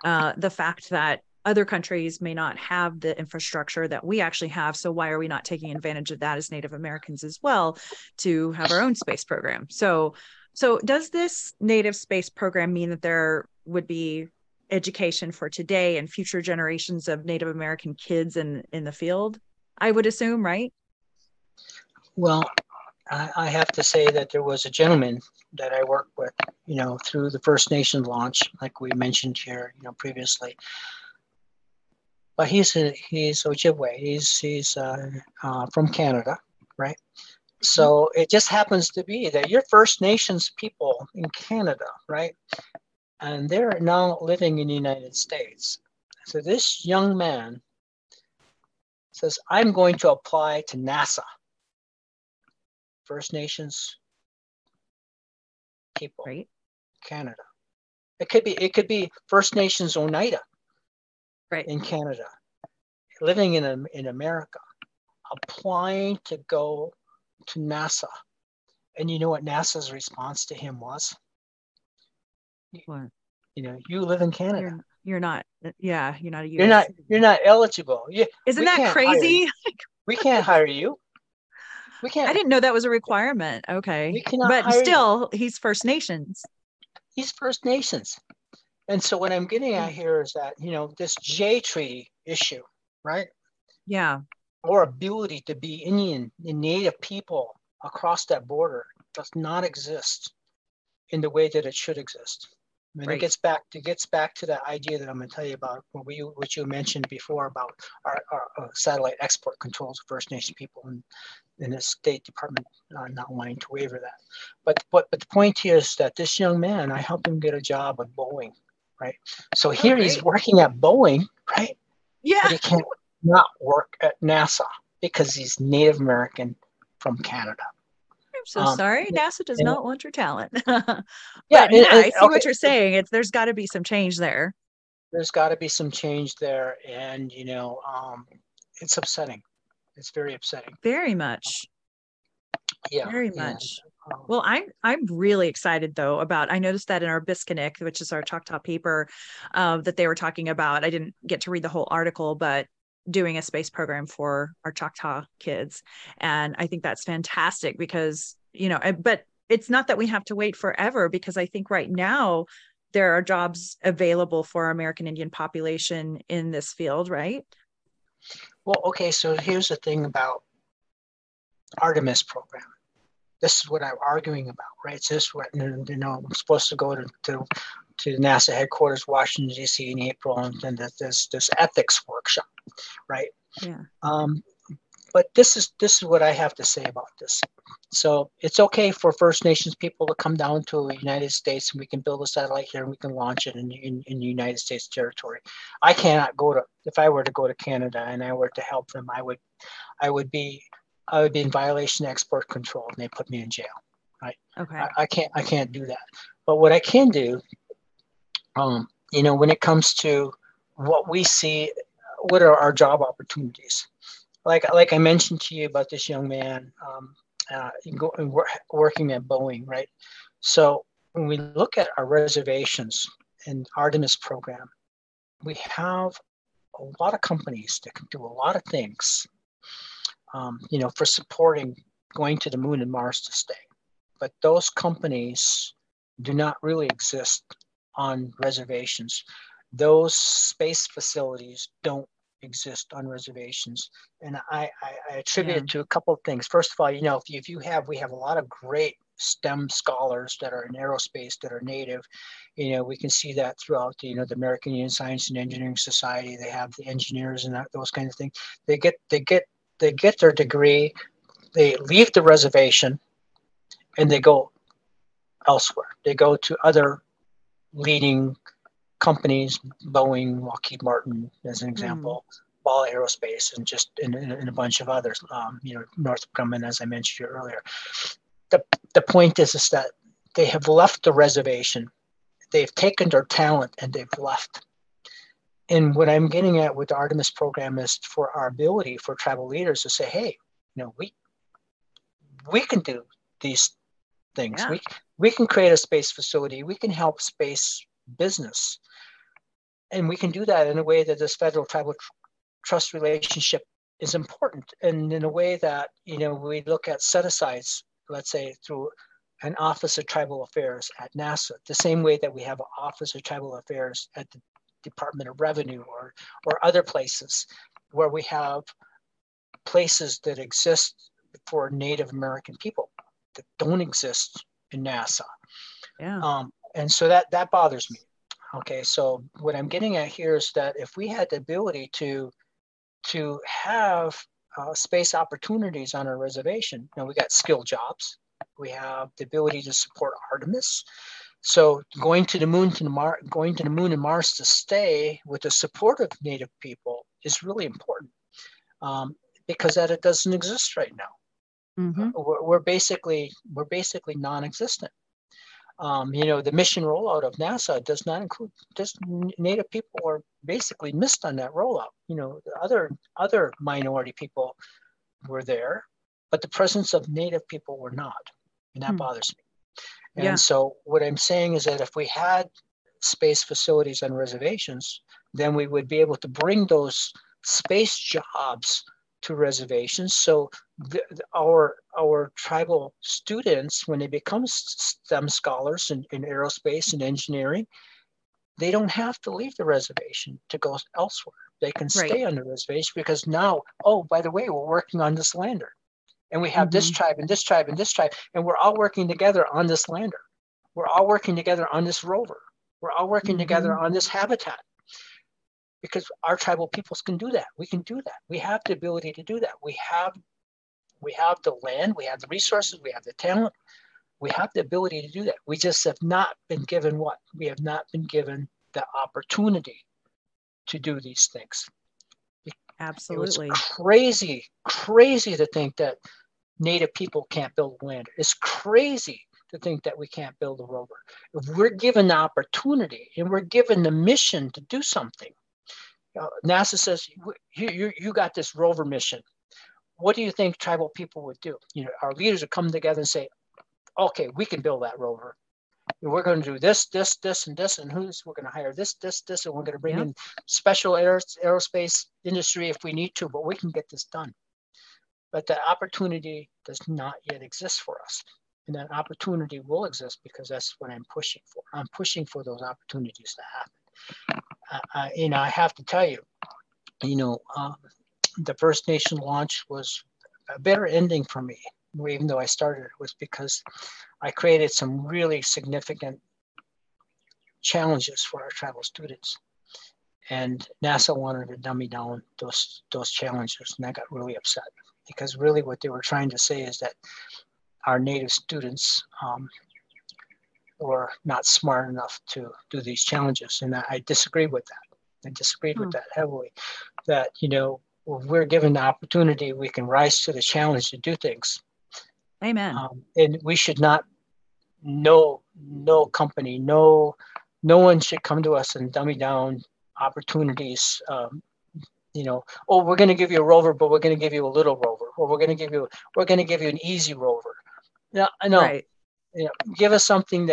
the fact that other countries may not have the infrastructure that we actually have. So why are we not taking advantage of that as Native Americans as well to have our own space program? So does this Native space program mean that there would be education for today and future generations of Native American kids in the field? I would assume, right? Well, I have to say that there was a gentleman that I worked with, you know, through the First Nations launch, like we mentioned here, you know, previously. But he's Ojibwe. He's from Canada, right? So it just happens to be that you're First Nations people in Canada, right? And they're now living in the United States. So this young man says, I'm going to apply to NASA. First Nations people, right? Canada. It could be First Nations Oneida, right, in Canada, living in America, applying to go to NASA. And you know what NASA's response to him was? What? You know, you live in Canada. You're not. Yeah, you're not a U.S. You're not eligible. Yeah. Isn't that crazy? We can't hire you. We can't. I didn't know that was a requirement. Okay, but still, he's First Nations. He's First Nations, and so what I'm getting at here is that, you know, this Jay Treaty issue, right? Yeah. Our ability to be Indian and Native people across that border does not exist in the way that it should exist. I mean, it gets back to that idea that I'm going to tell you about, what you mentioned before about our satellite export controls of First Nation people, and the State Department not wanting to waiver that. But the point here is that this young man, I helped him get a job at Boeing, right? So here he's working at Boeing, right? Yeah. But he can't not work at NASA because he's Native American from Canada. I'm so sorry. NASA does not want your talent. I see what you're saying. There's got to be some change there. There's got to be some change there. And, you know, it's upsetting. It's very upsetting. Very much. Yeah. Very much. Yeah. Well, I'm really excited though about, I noticed that in our Biskinik, which is our Choctaw paper, that they were talking about. I didn't get to read the whole article, but doing a space program for our Choctaw kids. And I think that's fantastic because, you know, but it's not that we have to wait forever, because I think right now there are jobs available for our American Indian population in this field, right? Well, okay, so here's the thing about Artemis program. This is what I'm arguing about, right? So this is what, you know, I'm supposed to go to NASA headquarters, Washington, D.C. in April, and then this ethics workshop, right? Yeah. But this is what I have to say about this. So it's okay for First Nations people to come down to the United States, and we can build a satellite here and we can launch it in the United States territory. I cannot go to, if I were to go to Canada and I were to help them, I would be in violation of export control and they put me in jail, right? Okay. I can't do that. But what I can do, you know, when it comes to what we see, what are our job opportunities? Like I mentioned to you about this young man working at Boeing, right? So when we look at our reservations and Artemis program, we have a lot of companies that can do a lot of things, you know, for supporting going to the moon and Mars to stay. But those companies do not really exist on reservations. Those space facilities don't exist on reservations, and I attribute it to a couple of things. First of all, you know, if you have, we have a lot of great STEM scholars that are in aerospace that are native. You know, we can see that throughout the, you know, the American Indian Science and Engineering Society. They have the engineers and that, those kind of things. They get their degree, they leave the reservation, and they go elsewhere. They go to other leading companies, Boeing, Lockheed Martin, as an example, Ball Aerospace, and just in a bunch of others. You know, Northrop Grumman, as I mentioned earlier. The point is that they have left the reservation. They've taken their talent and they've left. And what I'm getting at with the Artemis program is for our ability for tribal leaders to say, hey, you know, we can do these things. Yeah. We can create a space facility. We can help space business. And we can do that in a way that this federal tribal trust relationship is important. And in a way that, you know, we look at set-asides, let's say through an Office of Tribal Affairs at NASA, the same way that we have an Office of Tribal Affairs at the Department of Revenue or other places where we have places that exist for Native American people that don't exist in NASA. Yeah. And so that bothers me. Okay, so what I'm getting at here is that if we had the ability to have space opportunities on our reservation, you know, we got skilled jobs, we have the ability to support Artemis. So going to the moon and Mars to stay with the support of Native people is really important because that it doesn't exist right now. Mm-hmm. We're basically non-existent. You know, the mission rollout of NASA does not include just Native people, are basically missed on that rollout. You know, the other minority people were there, but the presence of Native people were not, and that bothers me. And so what I'm saying is that if we had space facilities and reservations, then we would be able to bring those space jobs to reservations. So our tribal students, when they become STEM scholars in aerospace and engineering, they don't have to leave the reservation to go elsewhere. They can stay on the reservation because now, oh, by the way, we're working on this lander. And we have this tribe and this tribe and this tribe, and we're all working together on this lander. We're all working together on this rover. We're all working together on this habitat because our tribal peoples can do that. We can do that. We have the ability to do that. We have the land, we have the resources, we have the talent, we have the ability to do that. We just have not been given what? We have not been given the opportunity to do these things. Absolutely. It's crazy to think that Native people can't build a lander. It's crazy to think that we can't build a rover. If we're given the opportunity and we're given the mission to do something, NASA says, you got this rover mission. What do you think tribal people would do? You know, our leaders would come together and say, okay, we can build that rover. We're going to do this, this, this, and this, and we're going to hire this, this, this, and we're going to bring in special aerospace industry if we need to, but we can get this done. But that opportunity does not yet exist for us. And that opportunity will exist because that's what I'm pushing for. I'm pushing for those opportunities to happen. You know, I have to tell you, you know, the First Nation launch was a better ending for me, even though I started it, was because I created some really significant challenges for our tribal students. And NASA wanted to dummy down those challenges. And I got really upset because really what they were trying to say is that our Native students were not smart enough to do these challenges. And I disagreed with that. I disagreed with that heavily, that, you know, when we're given the opportunity, we can rise to the challenge to do things. Amen. And we should not, no company, no one should come to us and dummy down opportunities. You know, oh, we're going to give you a rover, but we're going to give you a little rover, or we're going to give you an easy rover. No, right. You know, give us something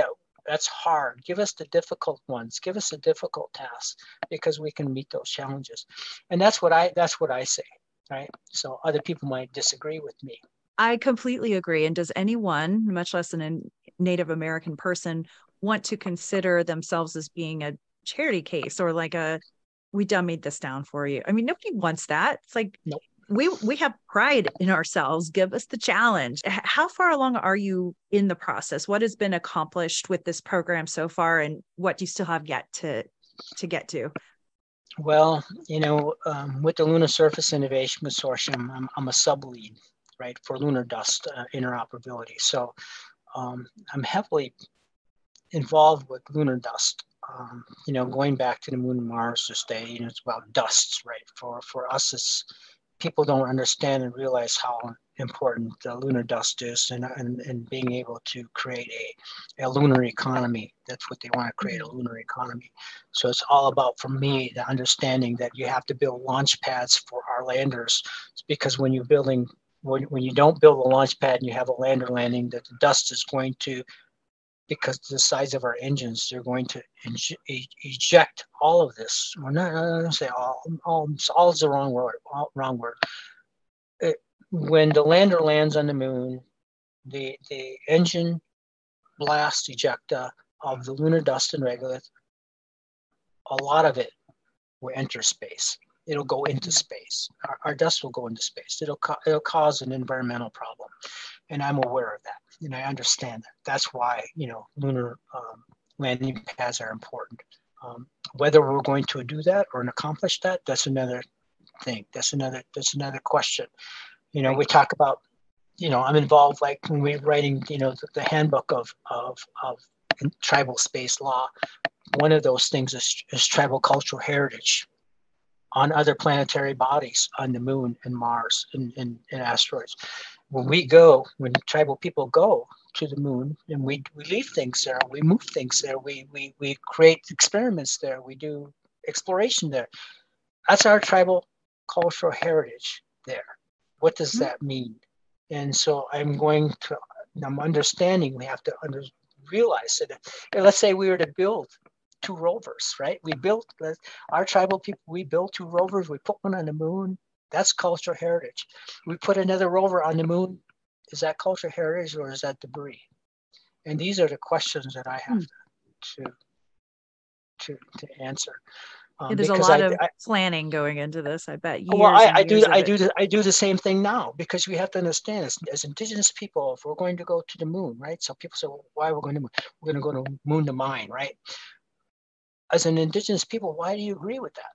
that's hard. Give us the difficult ones. Give us the difficult tasks because we can meet those challenges. And that's what I say, right? So other people might disagree with me. I completely agree. And does anyone, much less a Native American person, want to consider themselves as being a charity case or like we dummied this down for you? I mean, nobody wants that. It's like, we have pride in ourselves. Give us the challenge. How far along are you in the process? What has been accomplished with this program so far, and what do you still have yet to get to? Well, you know, with the Lunar Surface Innovation Consortium, I'm a sub-lead, right, for lunar dust interoperability. So I'm heavily involved with lunar dust. You know, going back to the moon and Mars this day, you know, it's about dusts, right? For us, it's, people don't understand and realize how important lunar dust is, and being able to create a lunar economy. That's what they want to create, a lunar economy. So it's all about, for me, the understanding that you have to build launch pads for our landers. It's because when you're building, when you don't build a launch pad and you have a lander landing, that the dust is going to, because the size of our engines, they're going to eject all of this. Well, not say all is the wrong word. When the lander lands on the moon, the engine blast ejecta of the lunar dust and regolith, a lot of it will enter space. It'll go into space. Our dust will go into space. It'll cause an environmental problem. And I'm aware of that. And I understand that. That's why, you know, lunar landing pads are important. Whether we're going to do that or accomplish that, that's another thing. That's another question. You know, we talk about, you know, I'm involved, like when we're writing, you know, the handbook of tribal space law. One of those things is tribal cultural heritage on other planetary bodies, on the moon and Mars and asteroids. When tribal people go to the moon, and we leave things there, we move things there, we create experiments there, we do exploration there. That's our tribal cultural heritage there. What does that mean? And so I'm understanding we have to realize that, let's say we were to build 2 rovers, right? We built 2 rovers, we put one on the moon, that's cultural heritage. We put another rover on the moon, is that cultural heritage or is that debris? And these are the questions that I have to answer. There's a lot of planning going into this, I bet. I do the same thing now, because we have to understand, as indigenous people, if we're going to go to the moon, right? So people say, well, why we're going to moon? We're going to go to moon to mine, right? As an indigenous people, why do you agree with that?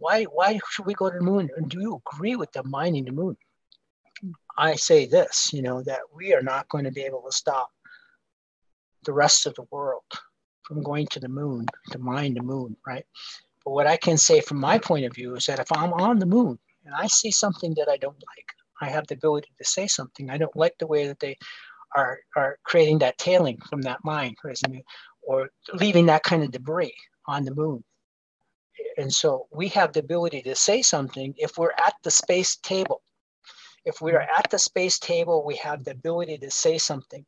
Why should we go to the moon? And do you agree with them mining the moon? I say this, you know, that we are not going to be able to stop the rest of the world from going to the moon, to mine the moon, right? But what I can say from my point of view is that if I'm on the moon and I see something that I don't like, I have the ability to say something. I don't like the way that they are creating that tailing from that mine, or leaving that kind of debris on the moon. And so we have the ability to say something if we're at the space table. If we are at the space table, we have the ability to say something.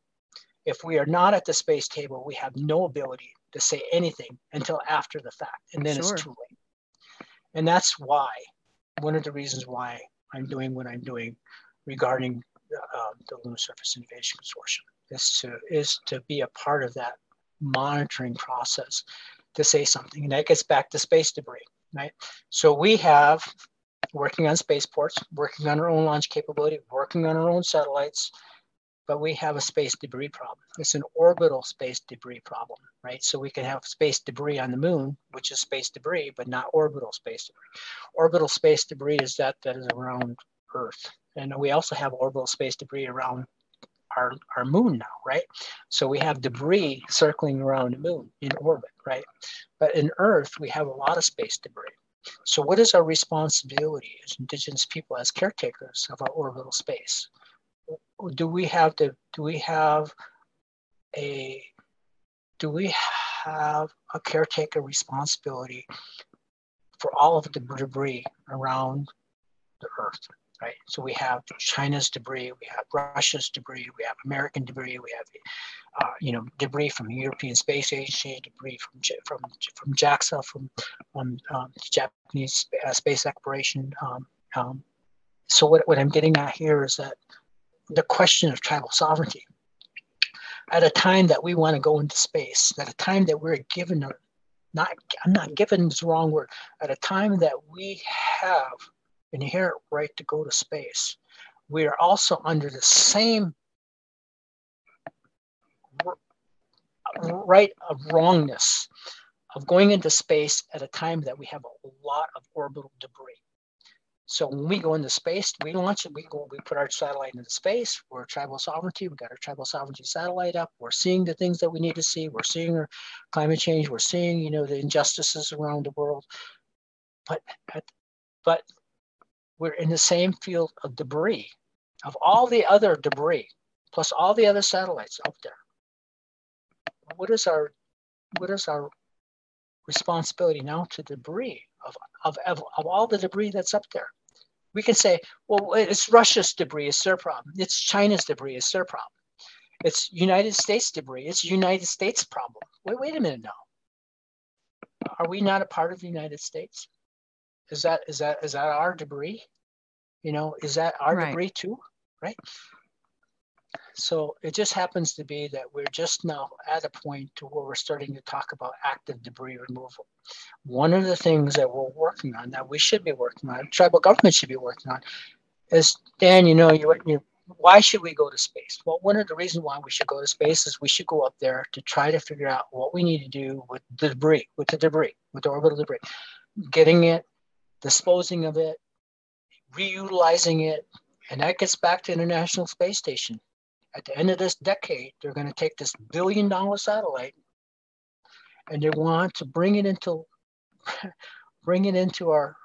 If we are not at the space table, we have no ability to say anything until after the fact, and then it's too late. And that's why, one of the reasons why I'm doing what I'm doing regarding the Lunar Surface Innovation Consortium is to be a part of that monitoring process, to say something. And that gets back to space debris, right? So we have, working on spaceports, working on our own launch capability, working on our own satellites, but we have a space debris problem. It's an orbital space debris problem, right? So we can have space debris on the moon, which is space debris, but not orbital space debris. Orbital space debris is that is around Earth. And we also have orbital space debris around our moon now, right? So we have debris circling around the moon in orbit, right? But in Earth, we have a lot of space debris. So what is our responsibility as indigenous people, as caretakers of our orbital space? Do we have a caretaker responsibility for all of the debris around the Earth? Right. So we have China's debris, we have Russia's debris, we have American debris, we have, debris from the European Space Agency, debris from JAXA, from Japanese space exploration. So what I'm getting at here is that the question of tribal sovereignty, at a time that we want to go into space, at a time that we're given, I'm not given is the wrong word, at a time that we have inherent right to go to space. We are also under the same right of wrongness of going into space at a time that we have a lot of orbital debris. So when we go into space, we launch it, we put our satellite into space, we're tribal sovereignty, we got our tribal sovereignty satellite up, we're seeing the things that we need to see, we're seeing our climate change, we're seeing, you know, the injustices around the world, but we're in the same field of debris, of all the other debris, plus all the other satellites up there. What is our responsibility now to debris, of all the debris that's up there? We can say, well, it's Russia's debris, it's their problem. It's China's debris, it's their problem. It's United States debris, it's United States problem. Wait a minute now. Are we not a part of the United States? Is that our debris? You know, is that our debris too, right? So it just happens to be that we're just now at a point to where we're starting to talk about active debris removal. One of the things that we're working on, that we should be working on, tribal government should be working on, is, Dan, you know, why should we go to space? Well, one of the reasons why we should go to space is we should go up there to try to figure out what we need to do with the debris, with the orbital debris, getting it, disposing of it, reutilizing it, and that gets back to International Space Station. At the end of this decade, they're going to take this billion-dollar satellite, and they want to bring it into our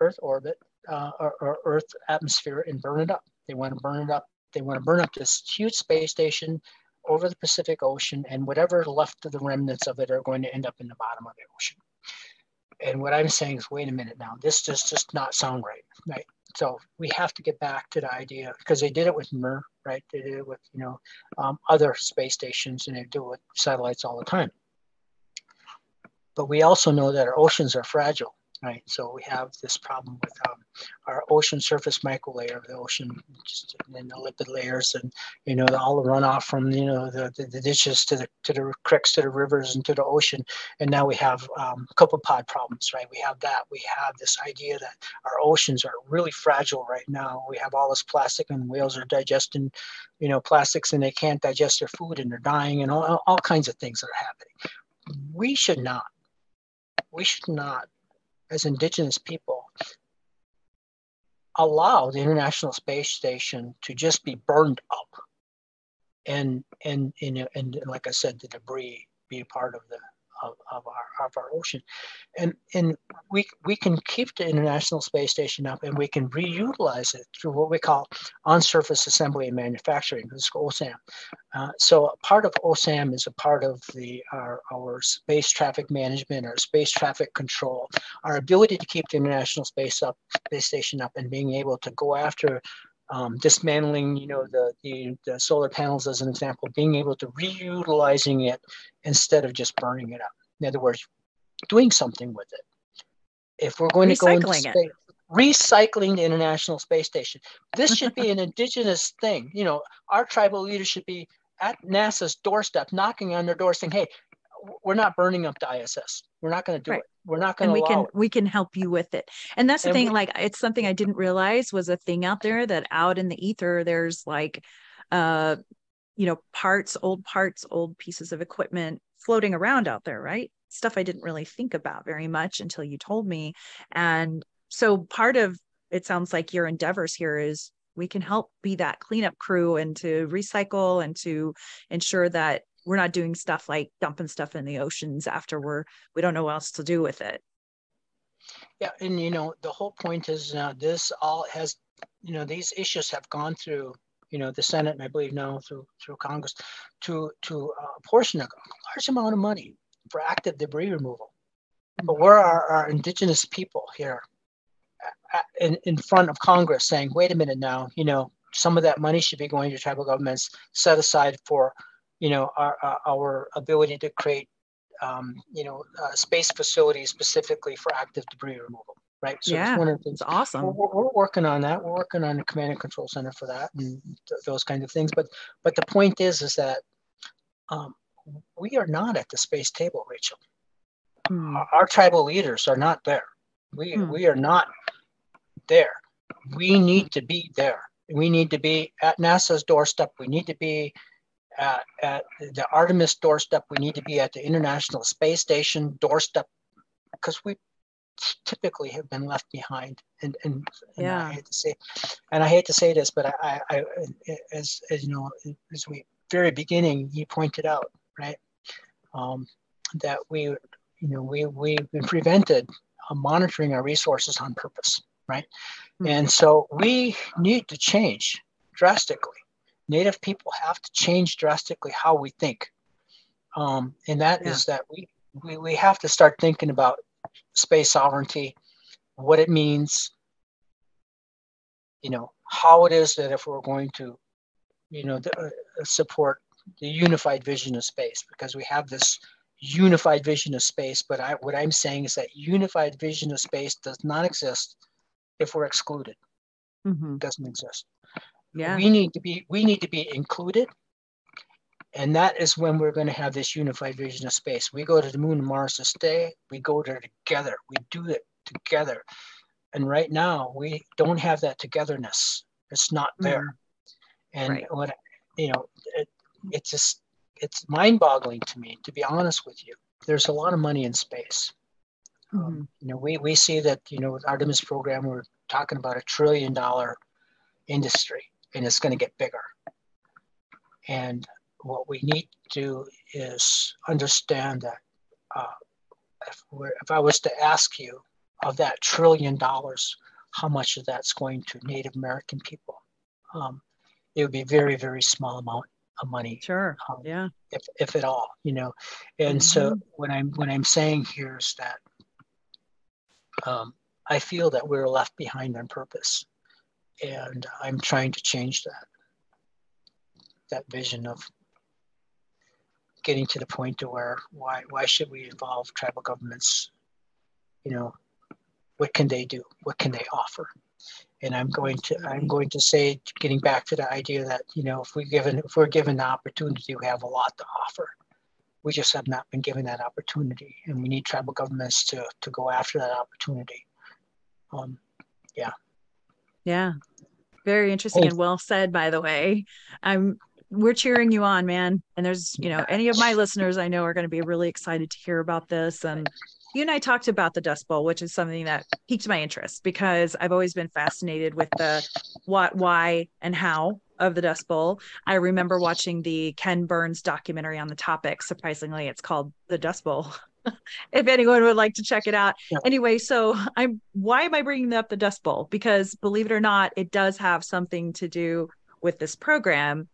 Earth orbit, our Earth atmosphere, and burn it up. They want to burn it up. They want to burn up this huge space station over the Pacific Ocean, and whatever left of the remnants of it are going to end up in the bottom of the ocean. And what I'm saying is, wait a minute now, this does just not sound right, right? So we have to get back to the idea, because they did it with Mir, right? They did it with, you know, other space stations, and they do it with satellites all the time. But we also know that our oceans are fragile, right? So we have this problem with our ocean surface microlayer of the ocean, just in the lipid layers, and, you know, all the runoff from, you know, the ditches to the creeks, to the rivers, and to the ocean. And now we have copepod problems, right? We have that. We have this idea that our oceans are really fragile right now. We have all this plastic, and whales are digesting, you know, plastics, and they can't digest their food, and they're dying, and all kinds of things that are happening. We should not, as indigenous people, allow the International Space Station to just be burned up, and like I said, the debris be a part of the of our ocean, and we can keep the International Space Station up, and we can reutilize it through what we call on-surface assembly and manufacturing. This is OSAM. So a part of OSAM is a part of our space traffic management, our space traffic control, our ability to keep the International Space Station up, and being able to go after dismantling, you know, the solar panels as an example, being able to reutilizing it instead of just burning it up. In other words, doing something with it. If we're going to go into space, recycling the International Space Station. This should be an indigenous thing. You know, our tribal leaders should be at NASA's doorstep, knocking on their door, saying, "Hey, we're not burning up the ISS. We're not going to do it. We're not going to allow it. We can help you with it." And that's the thing, like, it's something I didn't realize was a thing out there, that out in the ether, there's like, you know, old pieces of equipment floating around out there, right? Stuff I didn't really think about very much until you told me. And so part of, it sounds like your endeavors here is, we can help be that cleanup crew, and to recycle, and to ensure that we're not doing stuff like dumping stuff in the oceans after we don't know what else to do with it. Yeah, and you know, the whole point is now this all has, you know, these issues have gone through, you know, the Senate, and I believe now through Congress, to apportion a large amount of money for active debris removal. But where are our indigenous people here in front of Congress saying, wait a minute now, you know, some of that money should be going to tribal governments, set aside for, you know, our ability to create, you know, space facilities specifically for active debris removal, right? So yeah, it's one of the things. It's awesome. We're working on that. We're working on a command and control center for that, and those kinds of things. But the point is that we are not at the space table, Rachel. Our tribal leaders are not there. We are not there. We need to be there. We need to be at NASA's doorstep. We need to be at the Artemis doorstep. We need to be at the International Space Station doorstep, because we typically have been left behind. And I hate to say, this, but I as you know, as we very beginning, you pointed out, right, that we've been prevented from monitoring our resources on purpose, right? Mm-hmm. And so we need to change drastically. Native people have to change drastically how we think. And that is that we have to start thinking about space sovereignty, what it means, how it is that if we're going to, support the unified vision of space, because we have this unified vision of space. But what I'm saying is that unified vision of space does not exist if we're excluded. Mm-hmm. It doesn't exist. Yeah. We need to be included. And that is when we're going to have this unified vision of space. We go to the moon and Mars to stay. We go there together. We do it together. And right now, we don't have that togetherness. It's not there. Mm-hmm. And it's just, it's mind-boggling to me, to be honest with you. There's a lot of money in space. Mm-hmm. We see that, with Artemis program, we're talking about $1 trillion industry, and it's going to get bigger. And what we need to do is understand that if I was to ask you, of that $1 trillion, how much of that's going to Native American people? It would be very, very small amount of money. Sure. If at all, And mm-hmm. so what I'm saying here is that I feel that we're left behind on purpose, and I'm trying to change that vision of getting to the point to where why should we involve tribal governments? What can they do? What can they offer? And I'm going to say, getting back to the idea that if we're given the opportunity, we have a lot to offer. We just have not been given that opportunity, and we need tribal governments to go after that opportunity. Very interesting and well said. By the way, we're cheering you on, man. And there's, any of my listeners I know are going to be really excited to hear about this. And you and I talked about the Dust Bowl, which is something that piqued my interest because I've always been fascinated with the what, why, and how of the Dust Bowl. I remember watching the Ken Burns documentary on the topic. Surprisingly, it's called The Dust Bowl, if anyone would like to check it out. Yeah. Anyway, so why am I bringing up the Dust Bowl? Because believe it or not, it does have something to do with this program.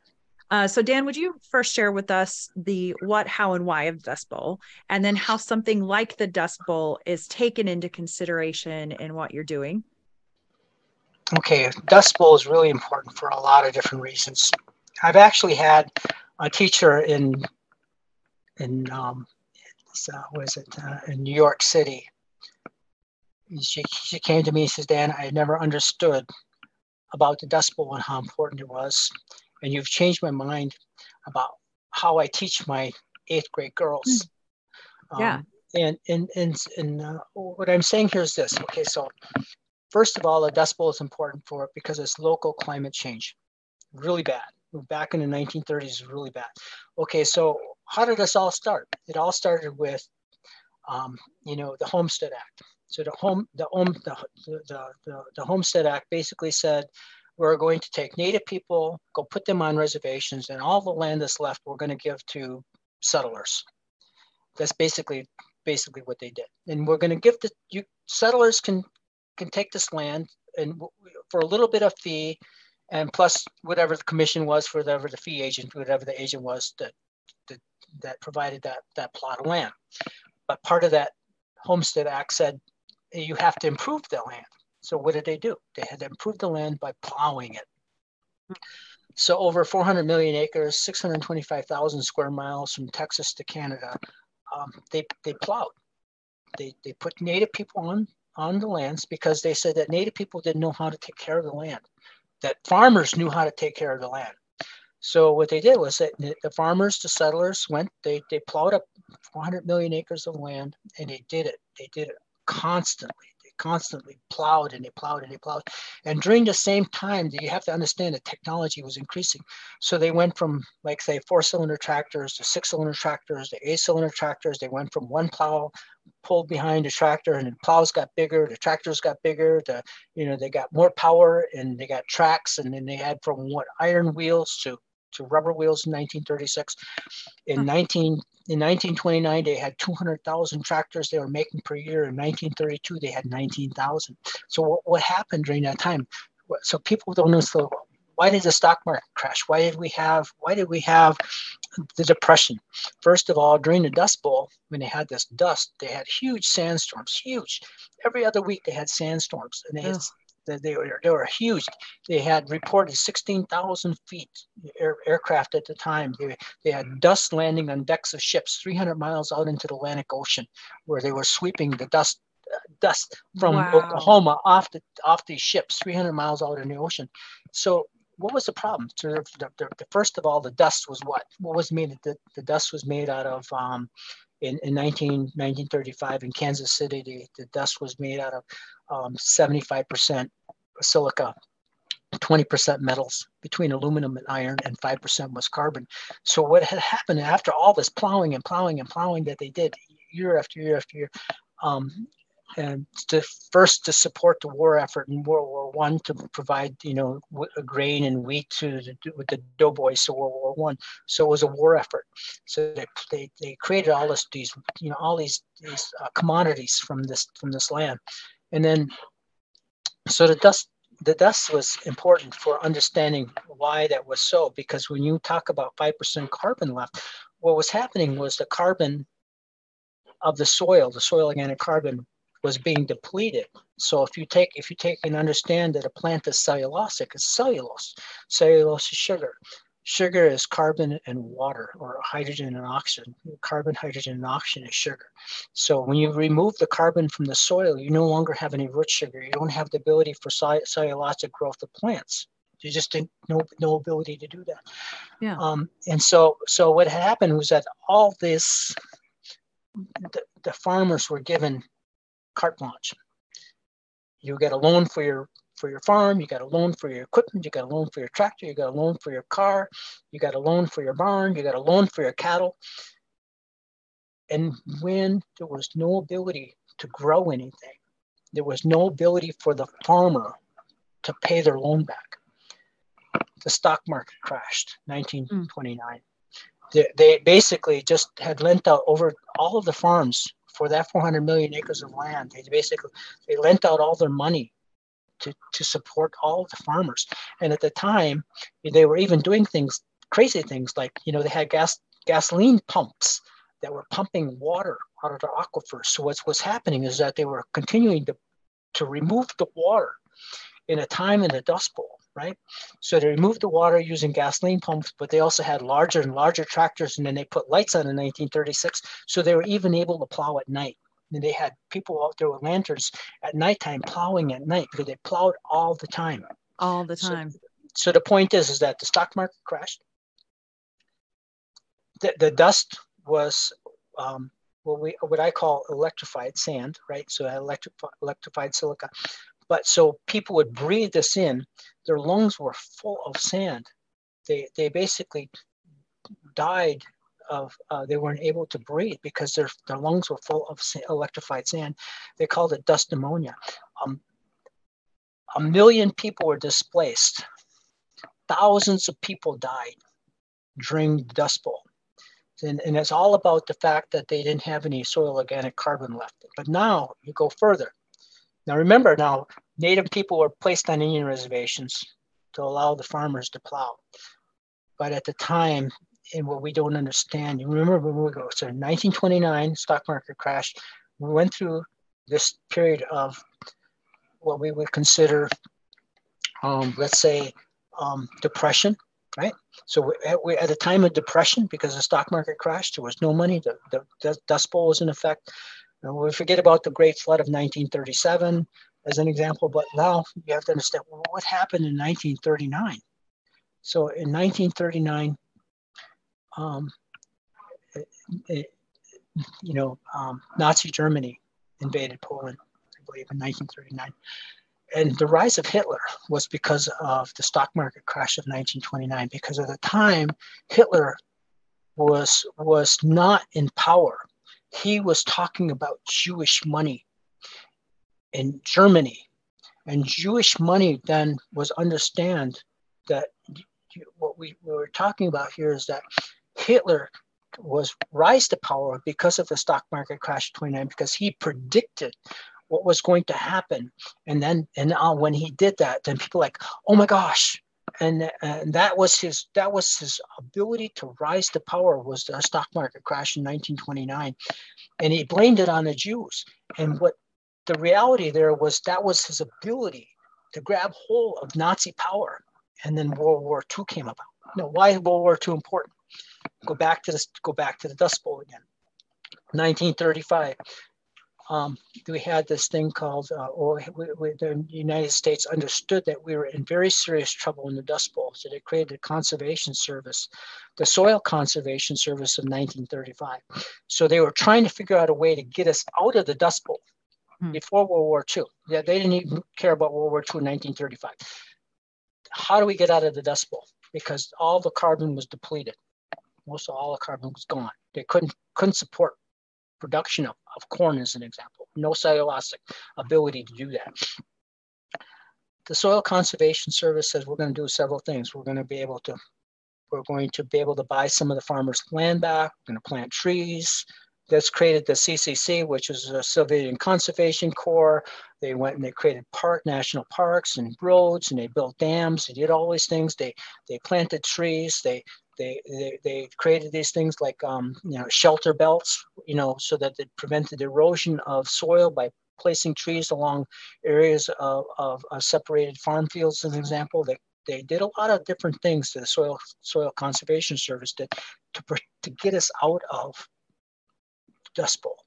So Dan, would you first share with us the what, how, and why of the Dust Bowl, and then how something like the Dust Bowl is taken into consideration in what you're doing? Okay, Dust Bowl is really important for a lot of different reasons. I've actually had a teacher in New York City. She came to me and says, Dan, I never understood about the Dust Bowl and how important it was. And you've changed my mind about how I teach my 8th grade girls. Yeah. And what I'm saying here is this. Okay, so first of all, the Dust Bowl is important for it because it's local climate change. Really bad. Back in the 1930s, really bad. Okay, so how did this all start? It all started with, the Homestead Act. So the Homestead Act basically said, we're going to take Native people, go put them on reservations, and all the land that's left, we're going to give to settlers. That's basically what they did. And we're going to give settlers can take this land and for a little bit of fee, and plus whatever the commission was for whatever the agent was that provided that plot of land. But part of that Homestead Act said you have to improve the land. So what did they do? They had to improve the land by plowing it. So over 400 million acres, 625,000 square miles from Texas to Canada, they plowed. They put Native people on the lands because they said that Native people didn't know how to take care of the land, that farmers knew how to take care of the land. So what they did was that the farmers, the settlers they plowed up 400 million acres of land, and they did it constantly. constantly plowed and they plowed and they plowed. And during the same time, you have to understand that technology was increasing. So they went from, like, say, 4-cylinder tractors to 6-cylinder tractors, to 8-cylinder tractors. They went from one plow pulled behind the tractor, and the plows got bigger, the tractors got bigger, the, you know, they got more power and they got tracks. And then they had from what, iron wheels to rubber wheels in 1936. In 1929, they had 200,000 tractors they were making per year. In 1932, they had 19,000. So what happened during that time? So people don't know. So why did the stock market crash? Why did we have the Depression? First of all, during the Dust Bowl, when they had this dust, they had huge sandstorms, huge. Every other week they had sandstorms, and they were huge. They had reported 16,000 feet aircraft at the time. They had dust landing on decks of ships 300 miles out into the Atlantic Ocean, where they were sweeping the dust from Oklahoma off these ships 300 miles out in the ocean. So what was the problem? So first of all, the dust was what was made. The dust was made out of in 1935 in Kansas City, the dust was made out of 75% silica, 20% metals between aluminum and iron, and 5% was carbon. So what had happened after all this plowing and plowing and plowing that they did year after year after year, and to support the war effort in World War I, to provide, you know, grain and wheat with the doughboys of World War I. So it was a war effort. So they created all these commodities from this land, and then so the dust was important for understanding why that was so, because when you talk about 5% carbon left, what was happening was the carbon of the soil, organic carbon, was being depleted. So if you take and understand that a plant is cellulosic, it's cellulose. Cellulose is sugar. Sugar is carbon and water, or hydrogen and oxygen. Carbon, hydrogen, and oxygen is sugar. So when you remove the carbon from the soil, you no longer have any root sugar. You don't have the ability for cellulosic growth of plants. You just didn't, no ability to do that. Yeah. And so what happened was that all this, the farmers were given carte blanche. You get a loan for your farm, you got a loan for your equipment, you got a loan for your tractor, you got a loan for your car, you got a loan for your barn, you got a loan for your cattle. And when there was no ability to grow anything, there was no ability for the farmer to pay their loan back. The stock market crashed, 1929. They basically just had lent out over all of the farms. For that 400 million acres of land, they lent out all their money to support all the farmers. And at the time, they were even doing crazy things like, you know, they had gasoline pumps that were pumping water out of the aquifers. So what was happening is that they were continuing to remove the water in a time in the Dust Bowl, right? So they removed the water using gasoline pumps, but they also had larger and larger tractors, and then they put lights on in 1936. So they were even able to plow at night. And they had people out there with lanterns at nighttime plowing at night, because they plowed all the time. All the time. So the point is that the stock market crashed. The dust was what I call electrified sand, right? So electrified silica. But so people would breathe this in. Their lungs were full of sand. They basically died of, they weren't able to breathe because their lungs were full of electrified sand. They called it dust pneumonia. 1 million people were displaced. Thousands of people died during the Dust Bowl. And it's all about the fact that they didn't have any soil organic carbon left. But now you go further. Now remember, now Native people were placed on Indian reservations to allow the farmers to plow. But at the time, and what we don't understand, you remember when we go, so 1929 stock market crash, we went through this period of what we would consider, depression, right? So we at a time of depression, because the stock market crashed, there was no money, the Dust Bowl was in effect. And we forget about the Great Flood of 1937 as an example, but now you have to understand what happened in 1939. So in 1939, Nazi Germany invaded Poland. believe, in 1939. And the rise of Hitler was because of the stock market crash of 1929, because at the time, Hitler was not in power. He was talking about Jewish money in Germany. And Jewish money then was understand that what we were talking about here is that Hitler was rise to power because of the stock market crash of 29, because he predicted what was going to happen. And then when he did that, then people like, oh my gosh. And that was his ability to rise to power, was the stock market crash in 1929. And he blamed it on the Jews. And what the reality there was, that was his ability to grab hold of Nazi power. And then World War II came about. Now, why is World War II important? Go back to the Dust Bowl again. 1935, we had this thing called, the United States understood that we were in very serious trouble in the Dust Bowl, so they created a conservation service, the Soil Conservation Service of 1935. So they were trying to figure out a way to get us out of the Dust Bowl before World War II. Yeah, they didn't even care about World War II in 1935. How do we get out of the Dust Bowl? Because all the carbon was depleted. Most of all the carbon was gone. They couldn't support production of corn, as an example. No cellulosic ability to do that. The Soil Conservation Service says we're going to do several things. We're going to be able to buy some of the farmers' land back. We're going to plant trees. That's created the CCC, which is a Civilian Conservation Corps. They went and they created national parks and roads, and they built dams. They did all these things. They planted trees. They created these things like shelter belts, so that it prevented erosion of soil by placing trees along areas of separated farm fields, as an example. They did a lot of different things to the Soil Conservation Service to get us out of Dust Bowl.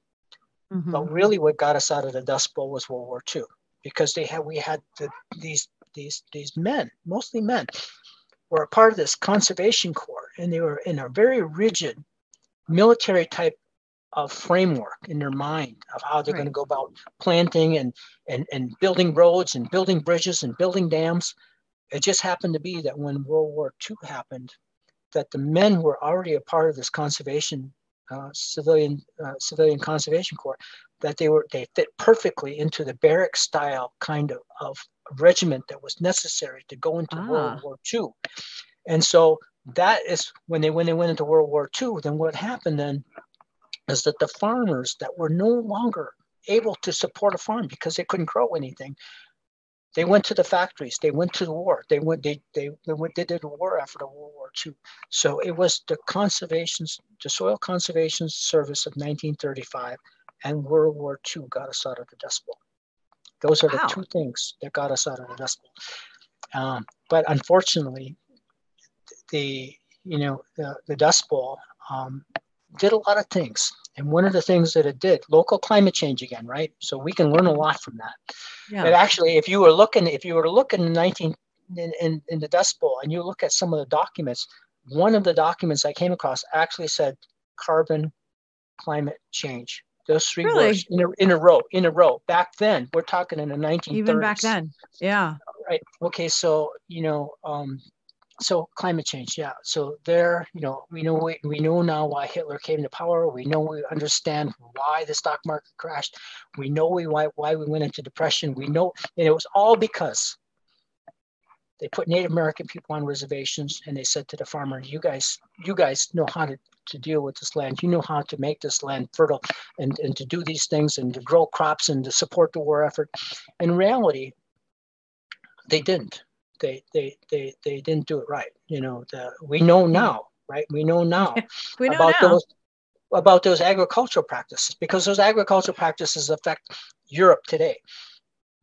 Mm-hmm. But really what got us out of the Dust Bowl was World War II, because we had these men, mostly men, were a part of this conservation corps, and they were in a very rigid military type of framework in their mind of how they're going to go about planting and building roads and building bridges and building dams. It just happened to be that when World War II happened, that the men were already a part of this conservation Civilian Conservation Corps, that they fit perfectly into the barrack style kind of regiment that was necessary to go into World War II. And so that is when they went into World War II, then what happened then is that the farmers that were no longer able to support a farm because they couldn't grow anything, they went to the factories, they went to the war, they did a war effort of World War II. So it was the Soil Conservation Service of 1935 and World War II got us out of the Dust Bowl. Those are the two things that got us out of the Dust Bowl. But unfortunately, the Dust Bowl did a lot of things. And one of the things that it did, local climate change again, right? So we can learn a lot from that. Yeah. But actually, if you were looking in the Dust Bowl and you look at some of the documents, one of the documents I came across actually said carbon, climate change. Those three words in a row. Back then, we're talking in the 1930s. Even back then, yeah. Right. Okay. So so climate change, yeah. So there, we know now why Hitler came to power. We know, we understand why the stock market crashed. We know why we went into depression. We know, and it was all because they put Native American people on reservations, and they said to the farmer, "You guys know how to deal with this land. You know how to make this land fertile, and to do these things, and to grow crops, and to support the war effort." In reality, they didn't. They didn't do it right. We know now, right? We know now about those agricultural practices, because those agricultural practices affect Europe today,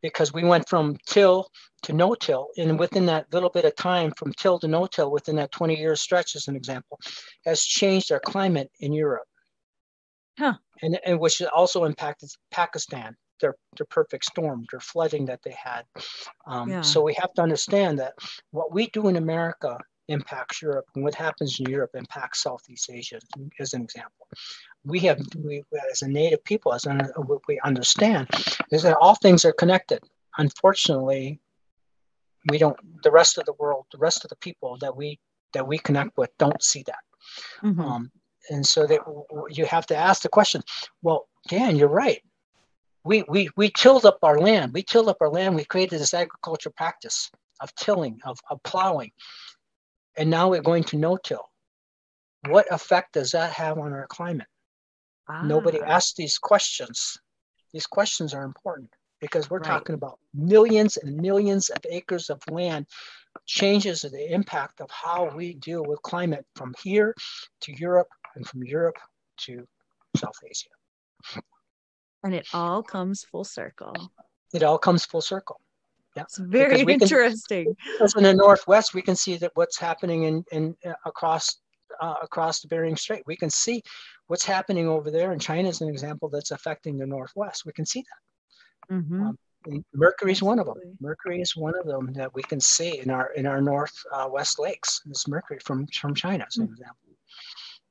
because we went from till to no-till, and within that little bit of time from till to no-till, within that 20-year stretch, as an example, has changed our climate in Europe. Huh. And which also impacted Pakistan. Their perfect storm, their flooding that they had. So we have to understand that what we do in America impacts Europe, and what happens in Europe impacts Southeast Asia, as an example. We as a native people, as what we understand is that all things are connected. Unfortunately, we don't. The rest of the world, the rest of the people that we connect with, don't see that. Mm-hmm. And so that you have to ask the question. Well, Dan, you're right. We tilled up our land. We tilled up our land. We created this agricultural practice of tilling, of plowing. And now we're going to no-till. What effect does that have on our climate? Ah. Nobody asks these questions. These questions are important because we're talking about millions and millions of acres of land, changes the impact of how we deal with climate from here to Europe and from Europe to South Asia. And it all comes full circle. It all comes full circle. Yeah. It's very interesting. Because in the Northwest, we can see that what's happening across the Bering Strait. We can see what's happening over there, and China is an example that's affecting the Northwest. We can see that. Mm-hmm. Mercury is one of them. Mercury is one of them that we can see in our Northwest lakes. It's mercury from China, as an example.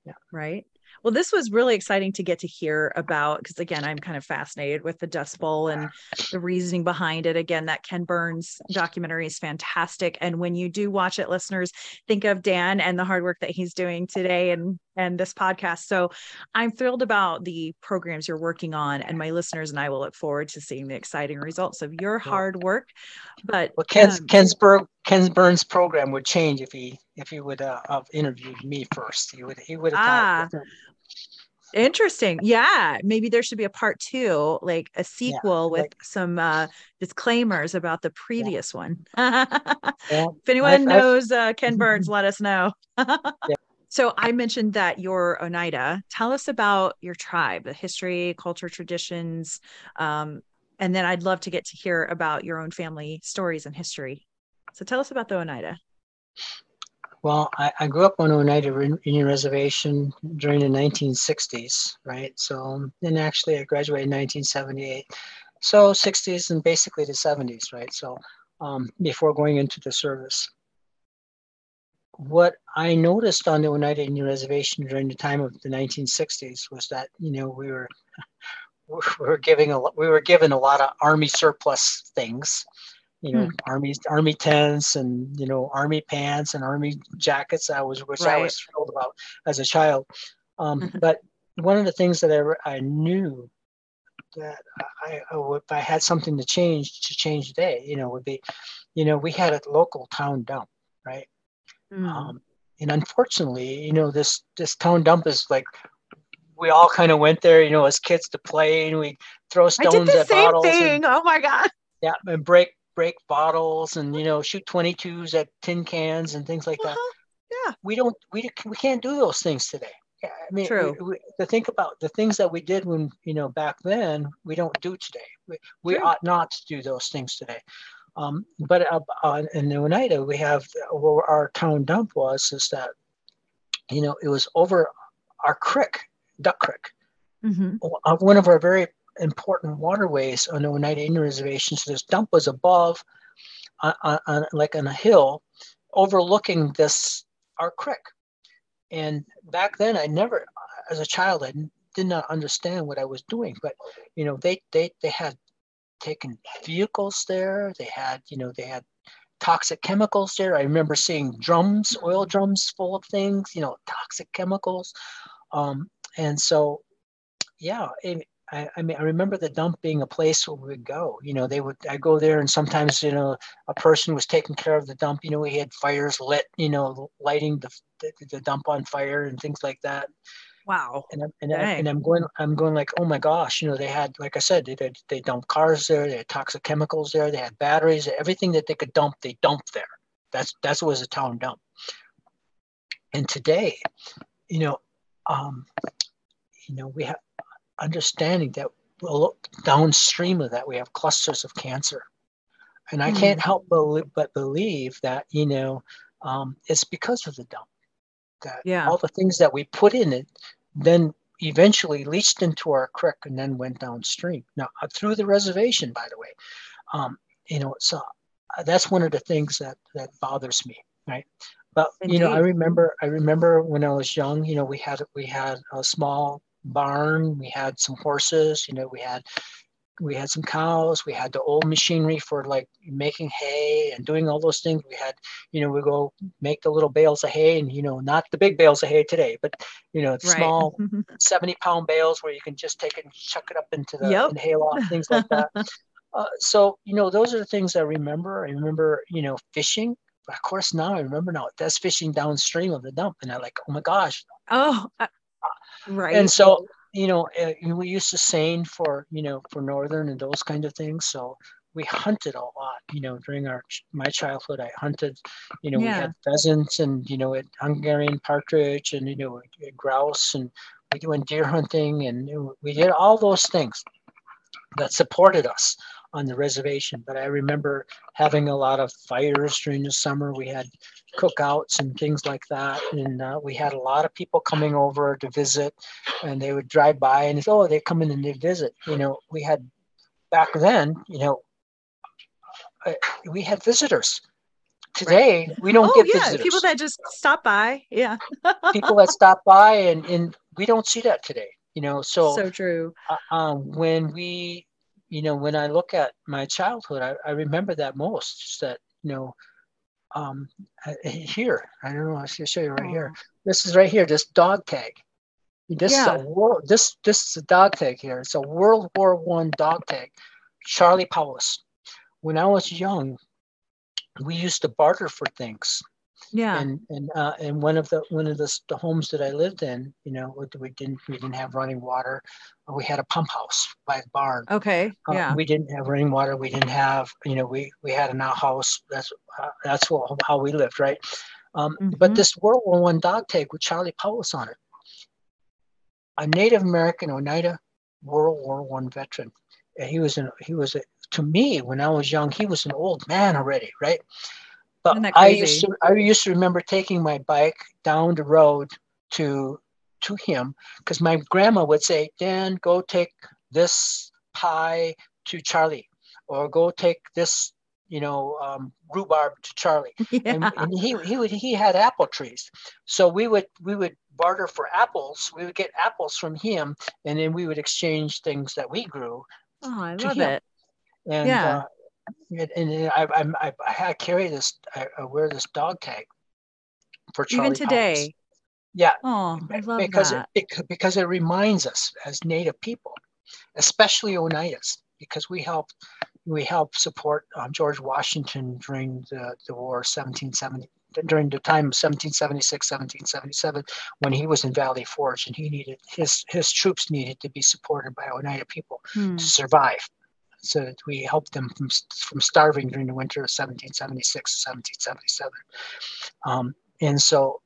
Yeah. Right. Well, this was really exciting to get to hear about, because again, I'm kind of fascinated with the Dust Bowl and the reasoning behind it. Again, that Ken Burns documentary is fantastic. And when you do watch it, listeners, think of Dan and the hard work that he's doing today and this podcast. So I'm thrilled about the programs you're working on, and my listeners and I will look forward to seeing the exciting results of your hard work. But Ken Burns' program would change if he would have interviewed me first. He would have done it. Interesting. Yeah. Maybe there should be a part two, like a sequel with some disclaimers about the previous one. If anyone knows Ken Burns, let us know. So I mentioned that you're Oneida. Tell us about your tribe, the history, culture, traditions. And then I'd love to get to hear about your own family stories and history. So tell us about the Oneida. Well, I grew up on Oneida Indian Reservation during the 1960s, right? So, and actually I graduated in 1978. So 60s and basically the 70s, right? So before going into the service. What I noticed on the Oneida Indian Reservation during the time of the 1960s was that, you know, we were given a lot of Army surplus things. You know, army tents and, you know, Army pants and Army jackets, I was thrilled about as a child. But one of the things that I knew that if I had something to change today, you know, would be, you know, we had a local town dump, right? And unfortunately, you know, this town dump is like, we all kind of went there, you know, as kids to play, and we throw stones at bottles. I did the same thing. Oh my God. Yeah, and break bottles and, you know, shoot 22s at tin cans and things like that. Yeah, we can't do those things today. Yeah, I mean, true. To think about the things that we did when, you know, back then, we don't do today. We ought not to do those things today. But in the Oneida, we have where our town dump is that, you know, it was over our creek, Duck Creek, one of our very important waterways on the Oneida Indian Reservation. So this dump was above, like on a hill, overlooking our creek. And back then, I never, as a child, I did not understand what I was doing. But, you know, they had taken vehicles there. They had toxic chemicals there. I remember seeing drums, oil drums full of things, you know, toxic chemicals. And so, yeah. I mean, I remember the dump being a place where we would go. You know, I go there, and sometimes, you know, a person was taking care of the dump. You know, we had fires lit, you know, lighting the dump on fire and things like that. Wow. And I'm going like, oh my gosh, you know, they had, like I said, they dumped cars there. They had toxic chemicals there. They had batteries, everything that they could dump, they dumped there. That's what was a town dump. And today, you know, we have understanding that we'll look downstream of that, we have clusters of cancer, and I can't help but believe that, you know, it's because of the dump, that all the things that we put in it then eventually leached into our creek and then went downstream, now through the reservation, by the way. You know, so that's one of the things that bothers me, right? But indeed. You know, I remember when I was young, you know, we had a small barn, we had some horses, you know, we had some cows, we had the old machinery for like making hay and doing all those things. We had, you know, we go make the little bales of hay, and, you know, not the big bales of hay today, but, you know, the right. small 70-pound bales where you can just take it and chuck it up into the, yep. in the hayloft, things like that. So, you know, those are the things I remember. I remember, you know, fishing. But of course, now I remember now that's fishing downstream of the dump. And I'm like, oh my gosh. Oh, right. And so, you know, we used to seine for, you know, for northern and those kind of things. So we hunted a lot, you know, during my childhood. I hunted, you know, yeah. we had pheasants and, you know, Hungarian partridge and, you know, grouse, and we went deer hunting, and we did all those things that supported us on the reservation. But I remember having a lot of fires during the summer. We had cookouts and things like that. And we had a lot of people coming over to visit, and they would drive by and say, oh, they come in and they visit. You know, we had back then, you know, we had visitors. Today, right. we don't get visitors. People that just stop by. Yeah. People that stop by, and we don't see that today, you know, so true. You know, when I look at my childhood, I remember that most, just that, you know, here, I don't know, I should show you right here. This is right here, this dog tag. This yeah. is a world, this is a dog tag here. It's a World War I dog tag, Charlie Powless. When I was young, we used to barter for things. Yeah. And one of the homes that I lived in, you know, we didn't have running water. We had a pump house by the barn. Okay. Yeah. We didn't have running water. We didn't have, you know, we had an outhouse. That's how we lived, right? Mm-hmm. But this World War I dog tag with Charlie Powless on it, a Native American Oneida World War I veteran. And he was to me when I was young, he was an old man already, right? But I used to remember taking my bike down the road to him, because my grandma would say, Dan, go take this pie to Charlie, or go take this, you know, rhubarb to Charlie. Yeah. And he had apple trees. So we would barter for apples. We would get apples from him, and then we would exchange things that we grew. Oh, I love it. And yeah. And I carry this. I wear this dog tag for Charlie even today. Powless. Yeah. Oh, I love that. Because it reminds us as Native people, especially Oneidas, because we helped support George Washington during the war 1770, during the time of 1776, 1777, when he was in Valley Forge, and he needed his troops needed to be supported by Oneida people to survive. So that we helped them from starving during the winter of 1776 to 1777. And so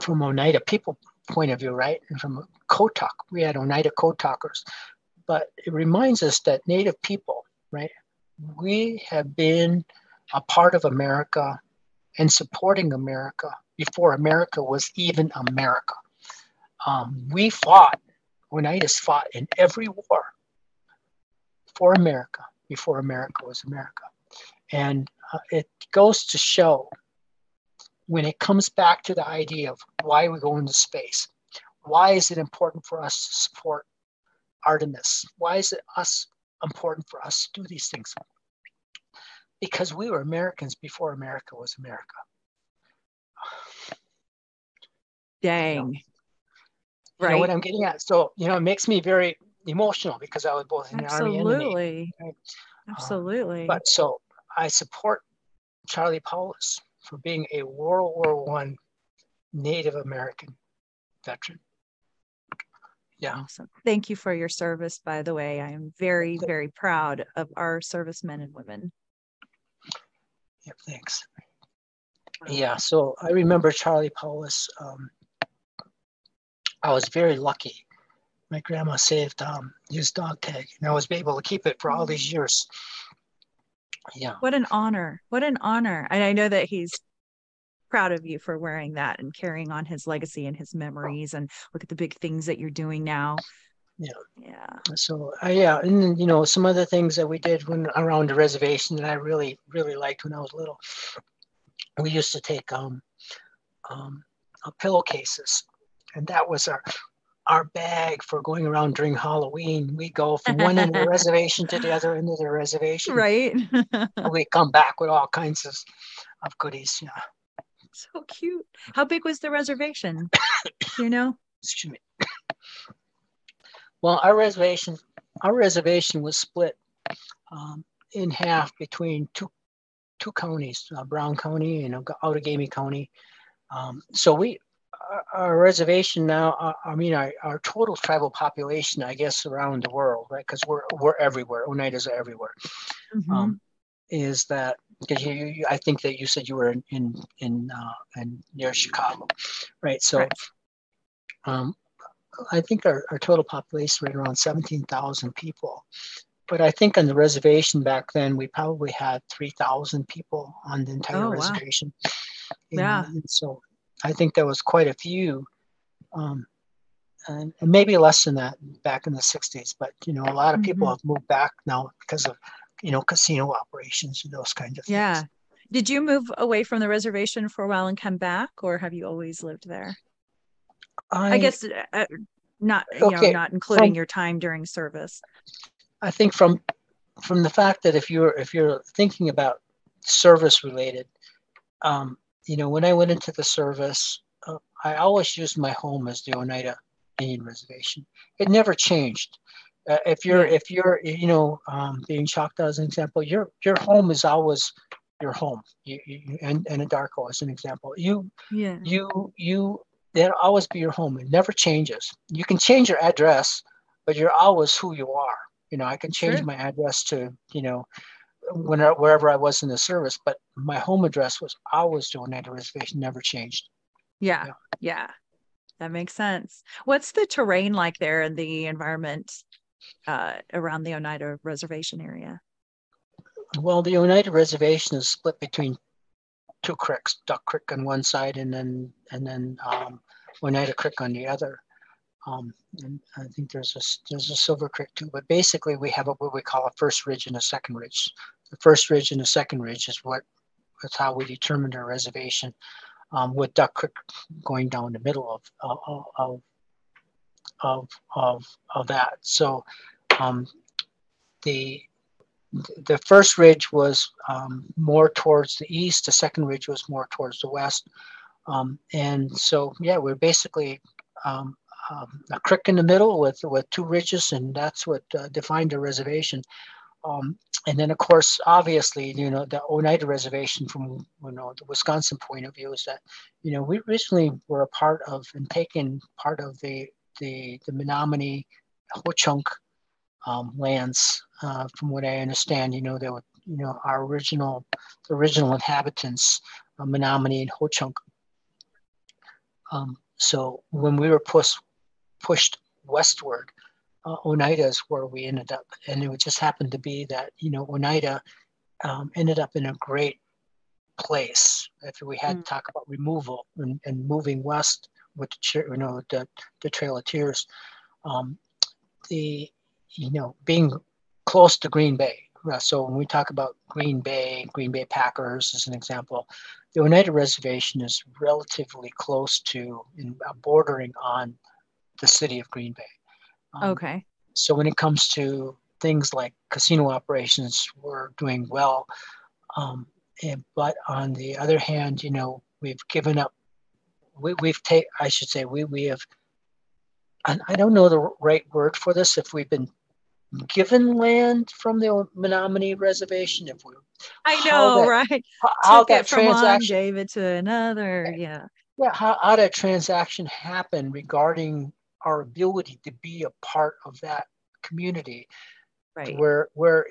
from Oneida people point of view, right? And from Kotok, we had Oneida Kotokers. But it reminds us that Native people, right? We have been a part of America and supporting America before America was even America. We fought, Oneidas fought in every war for America before America was America. And it goes to show, when it comes back to the idea of why we go into space, why is it important for us to support Artemis? Why is it important for us to do these things? Because we were Americans before America was America. Dang. You know, right. You know what I'm getting at? So, you know, it makes me very emotional, because I was both in the Army and the Navy. Right? Absolutely. But so I support Charlie Powless for being a World War I Native American veteran. Yeah. Awesome. Thank you for your service, by the way. I am very, very proud of our servicemen and women. Yep, thanks. Yeah, so I remember Charlie Powless. I was very lucky. My grandma saved his dog tag, and I was able to keep it for all these years. Yeah. What an honor. What an honor. And I know that he's proud of you for wearing that and carrying on his legacy and his memories, and look at the big things that you're doing now. Yeah. Yeah. So, yeah. And then, you know, some other things that we did when around the reservation that I really, really liked when I was little we used to take pillowcases, and that was our bag for going around during Halloween. We go from one end of the reservation to the other end of the reservation. Right. We come back with all kinds of goodies. Yeah. So cute. How big was the reservation? You know? Excuse me. Well, our reservation was split in half between two counties, Brown County and Outagamie County. So our reservation now, our total tribal population, I guess, around the world, right? Because we're everywhere. Oneidas are everywhere. Mm-hmm. Is that because I think that you said you were in near Chicago, right? So, right. I think our total population was around 17,000 people. But I think on the reservation back then, we probably had 3,000 people on the entire reservation. Wow. Yeah. And so I think there was quite a few, and maybe less than that back in the 60s. But, a lot of people have moved back now because of, casino operations and those kinds of things. Yeah. Did you move away from the reservation for a while and come back, or have you always lived there? I guess not, not including your time during service. I think from the fact that if you're thinking about service related, when I went into the service, I always used my home as the Oneida Indian Reservation. It never changed. If you're being Choctaw as an example, your home is always your home. And Adarko as an example, they'll always be your home. It never changes. You can change your address, but you're always who you are. I can change my address to, wherever I was in the service, but my home address was always the Oneida Reservation, never changed. Yeah. Yeah. Yeah. That makes sense. What's the terrain like there and the environment around the Oneida Reservation area? Well, the Oneida Reservation is split between two creeks, Duck Creek on one side and then Oneida Creek on the other. And I think there's a Silver Creek too, but basically we have what we call a first ridge and a second ridge. The first ridge and the second ridge is how we determined our reservation, with Duck Creek going down the middle of that. So the first ridge was more towards the east. The second ridge was more towards the west. And so, we're basically a creek in the middle with two ridges, and that's what defined the reservation. And then, of course, obviously, the Oneida Reservation from, the Wisconsin point of view is that, we originally were a part of and taken part of the Menominee Ho-Chunk lands. From what I understand, they were, our original inhabitants, Menominee and Ho-Chunk. So when we were pushed westward, Oneida is where we ended up. And it just happened to be that, Oneida ended up in a great place. If we had to talk about removal and moving west with the Trail of Tears, being close to Green Bay. So when we talk about Green Bay Packers as an example, the Oneida Reservation is relatively close to and bordering on the city of Green Bay. Okay. So when it comes to things like casino operations, we're doing well. But on the other hand, we've given up. We have, and I don't know the right word for this, if we've been given land from the Menominee Reservation, how that transaction gave it to another, how that transaction happened regarding our ability to be a part of that community, right? Where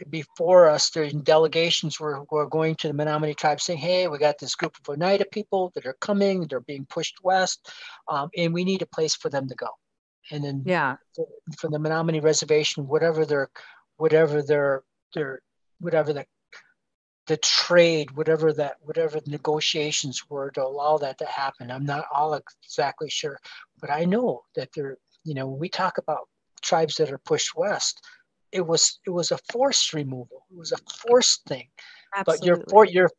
before us, their delegations were going to the Menominee tribe saying, "Hey, we got this group of Oneida people that are coming; they're being pushed west, and we need a place for them to go." And then from the Menominee Reservation, whatever the negotiations were to allow that to happen. I'm not all exactly sure, but I know that there, when we talk about tribes that are pushed west, it was a forced removal. It was a forced thing. Absolutely. But you're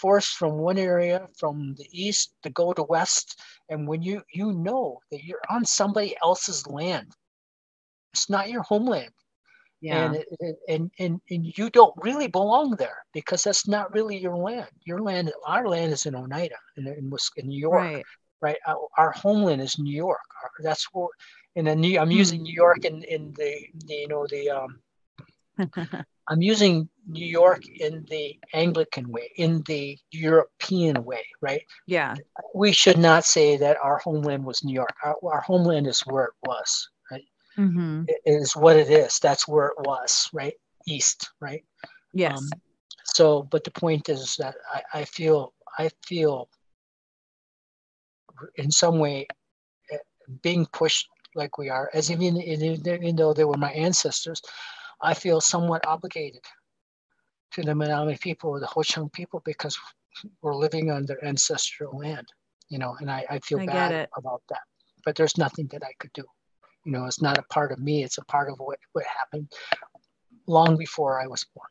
forced from one area, from the east to go to west, and when you know that you're on somebody else's land, it's not your homeland. Yeah. And you don't really belong there because that's not really your land. Our land is in Oneida, in New York, right? Our homeland is New York. That's where, and then I'm using New York I'm using New York in the Anglican way, in the European way, right? Yeah. We should not say that our homeland was New York. Our homeland is where it was. Mm-hmm. It is what it is. That's where it was, right? East, right? Yes. But the point is that I feel in some way being pushed like we are, as even though they were my ancestors, I feel somewhat obligated to the Menominee people or the Ho-Chunk people because we're living on their ancestral land, and I feel bad about that. But there's nothing that I could do. It's not a part of me. It's a part of what happened long before I was born.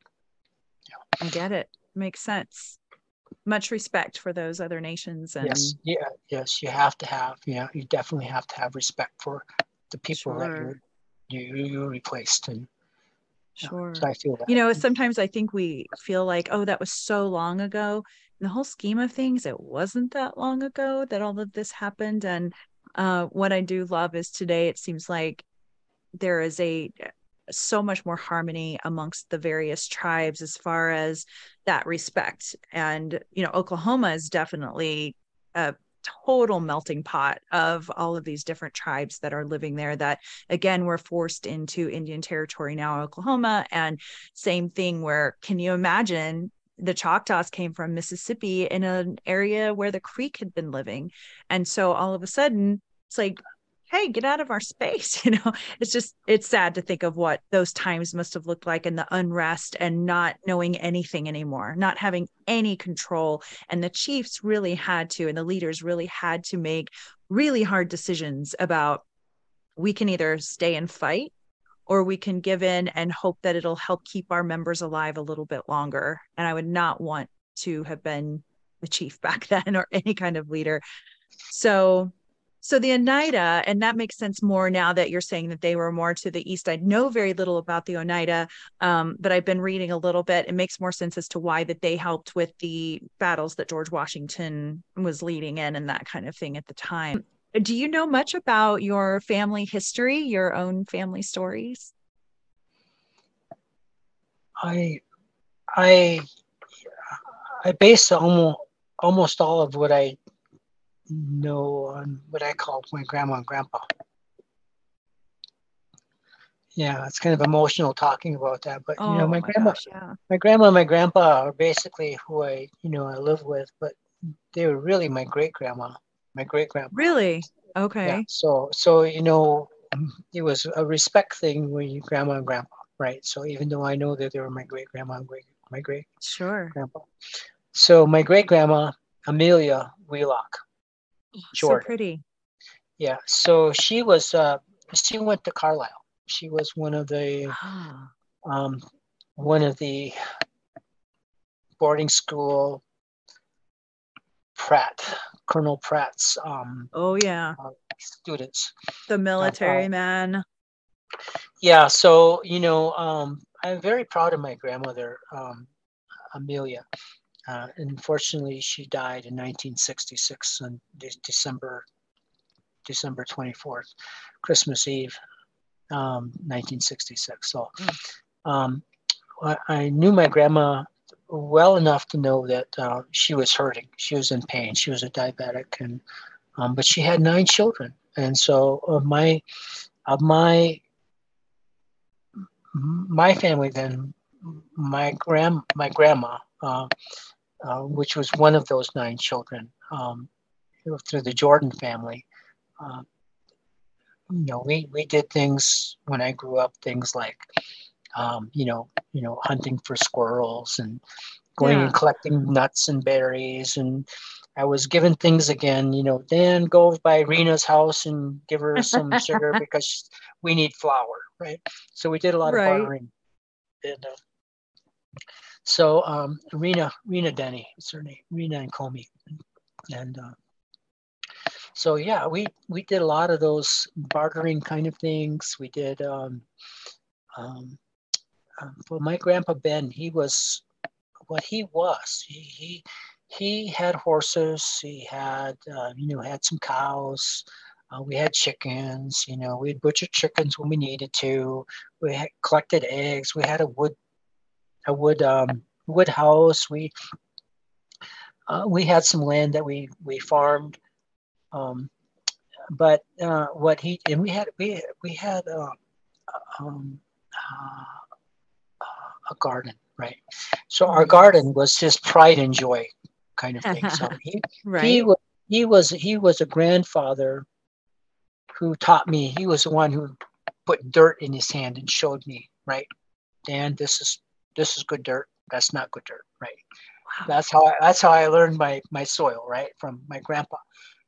Yeah. I get it. Makes sense. Much respect for those other nations. And yes. Yeah. Yes. You have to have, you definitely have to have respect for the people that you replaced. And sure. So I feel that. Sometimes I think we feel like, oh, that was so long ago. In the whole scheme of things, it wasn't that long ago that all of this happened. And what I do love is today it seems like there is so much more harmony amongst the various tribes as far as that respect. And, Oklahoma is definitely a total melting pot of all of these different tribes that are living there that, again, we're forced into Indian Territory now, Oklahoma. And same thing where, can you imagine? The Choctaws came from Mississippi in an area where the Creek had been living. And so all of a sudden it's like, hey, get out of our space. It's sad to think of what those times must have looked like, and the unrest and not knowing anything anymore, not having any control. And the chiefs really had to, and the leaders really had to make really hard decisions about, we can either stay and fight, or we can give in and hope that it'll help keep our members alive a little bit longer. And I would not want to have been the chief back then or any kind of leader. So the Oneida, and that makes sense more now that you're saying that they were more to the east. I know very little about the Oneida, but I've been reading a little bit. It makes more sense as to why that they helped with the battles that George Washington was leading in and that kind of thing at the time. Do you know much about your family history, your own family stories? I base almost all of what I know on what I call my grandma and grandpa. Yeah, it's kind of emotional talking about that, but my grandma and my grandpa are basically who I live with, but they were really my great grandma. My great grandpa. Really? Okay. Yeah. So it was a respect thing with your grandma and grandpa, right? So even though I know that they were my great grandma and my great grandpa. So my great grandma Amelia Wheelock. Sure. So pretty. Yeah. So she was. She went to Carlisle. She was one of the. One of the. Boarding school. Colonel Pratt's students. The military man. Yeah, so, I'm very proud of my grandmother, Amelia. Unfortunately, she died in 1966 on December 24th, Christmas Eve, 1966. So I knew my grandma well enough to know that she was hurting. She was in pain. She was a diabetic, and but she had 9 children. And so of my family, then my grandma, which was one of those 9 children, through the Jordan family. We did things when I grew up, things like. Hunting for squirrels and going and collecting nuts and berries. And I was given things again, Dan, go by Rena's house and give her some sugar because we need flour, right? So we did a lot of borrowing. And So Rena Denny, it's her name, Rena and Comey. And so yeah, we did a lot of those bartering kind of things. We did, well, my grandpa Ben, he was what he was. He had horses, he had, had some cows. We had chickens, we'd butcher chickens when we needed to. We had collected eggs. We had a wood house. We had some land that we farmed, but what he and we had a garden, right? So our garden was his pride and joy kind of thing. So right. he was a grandfather who taught me. He was the one who put dirt in his hand and showed me, right? Dan, this is good dirt. That's not good dirt, right? Wow. That's how I learned my soil, right? From my grandpa.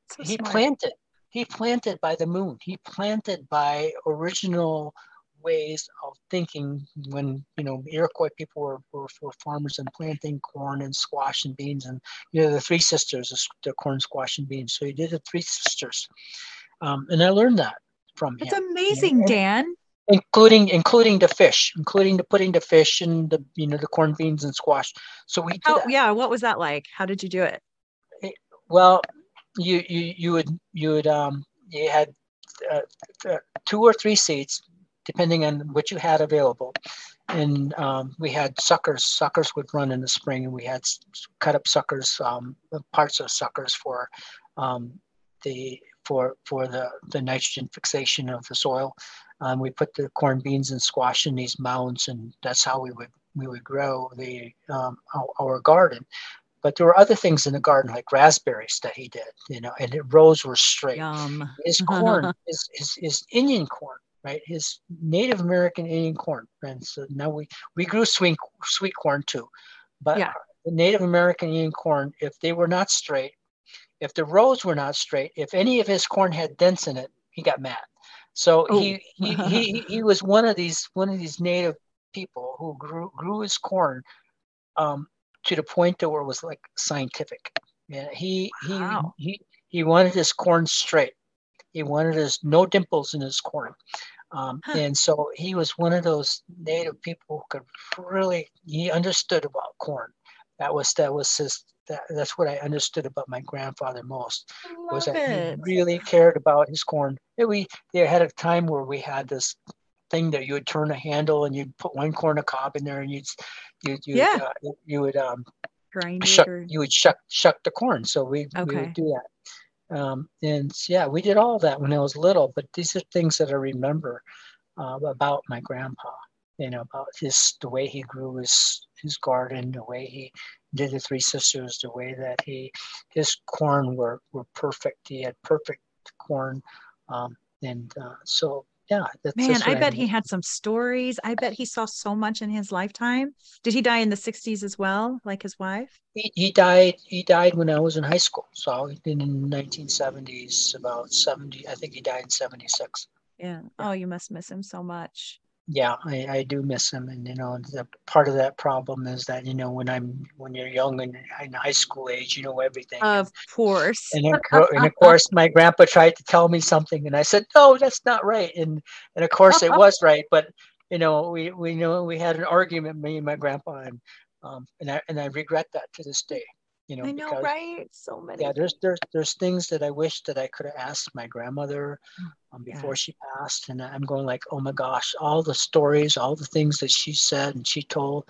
So he smart. Planted. He planted by the moon. He planted by original ways of thinking when, Iroquois people were farmers and planting corn and squash and beans and, the three sisters, the corn, squash, and beans. So he did the three sisters. And I learned that from him. It's amazing, Dan. Including the fish, putting the fish and the the corned beans and squash. So we did that. Yeah. What was that like? How did you do it? Well, you had 2 or 3 seeds, depending on what you had available, and we had suckers. Suckers would run in the spring, and we had cut up suckers, parts of suckers for the nitrogen fixation of the soil. We put the corn, beans, and squash in these mounds, and that's how we would grow our garden. But there were other things in the garden, like raspberries that he did, and the rows were straight. Yum. His corn is Indian corn, right? His Native American Indian corn. And so now we grew sweet corn too, but yeah. The Native American Indian corn, if they were not straight, if the rows were not straight, if any of his corn had dents in it, he got mad. So he was one of these native people who grew his corn to the point that where it was like scientific. Yeah, wow. He wanted his corn straight. He wanted his no dimples in his corn, and so he was one of those native people who could really he understood about corn. That was his. That's what I understood about my grandfather most, was that he really cared about his corn. They had a time where we had this thing that you would turn a handle and you'd put one corn a cob in there and you would shuck the corn. So we would do that, and yeah, we did all that when I was little. But these are things that I remember about my grandpa. About the way he grew his garden, the way he did the three sisters, the way that his corn were perfect. He had perfect corn, so yeah. That's I bet he had some stories. I bet he saw so much in his lifetime. Did he die in the 60s as well, like his wife? He died when I was in high school, so in the 1970s, about 70. I think he died in 76. Yeah. Oh, you must miss him so much. Yeah, I do miss him, and the part of that problem is that when you're young and in high school age, everything. Of course. And of course, my grandpa tried to tell me something, and I said, "No, that's not right." And of course, it was right, but we had an argument, me and my grandpa, and I regret that to this day. I know, because, right? So many. Yeah, there's things that I wish that I could have asked my grandmother before she passed, and I'm going like, oh my gosh, all the stories, all the things that she said and she told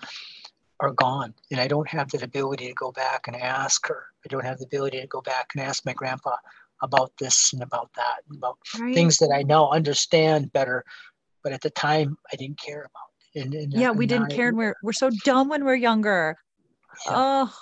are gone, and I don't have the ability to go back and ask her. I don't have the ability to go back and ask my grandpa about this and about that and about things that I now understand better, but at the time I didn't care about. We didn't care, and we're so dumb when we're younger. Yeah. Oh.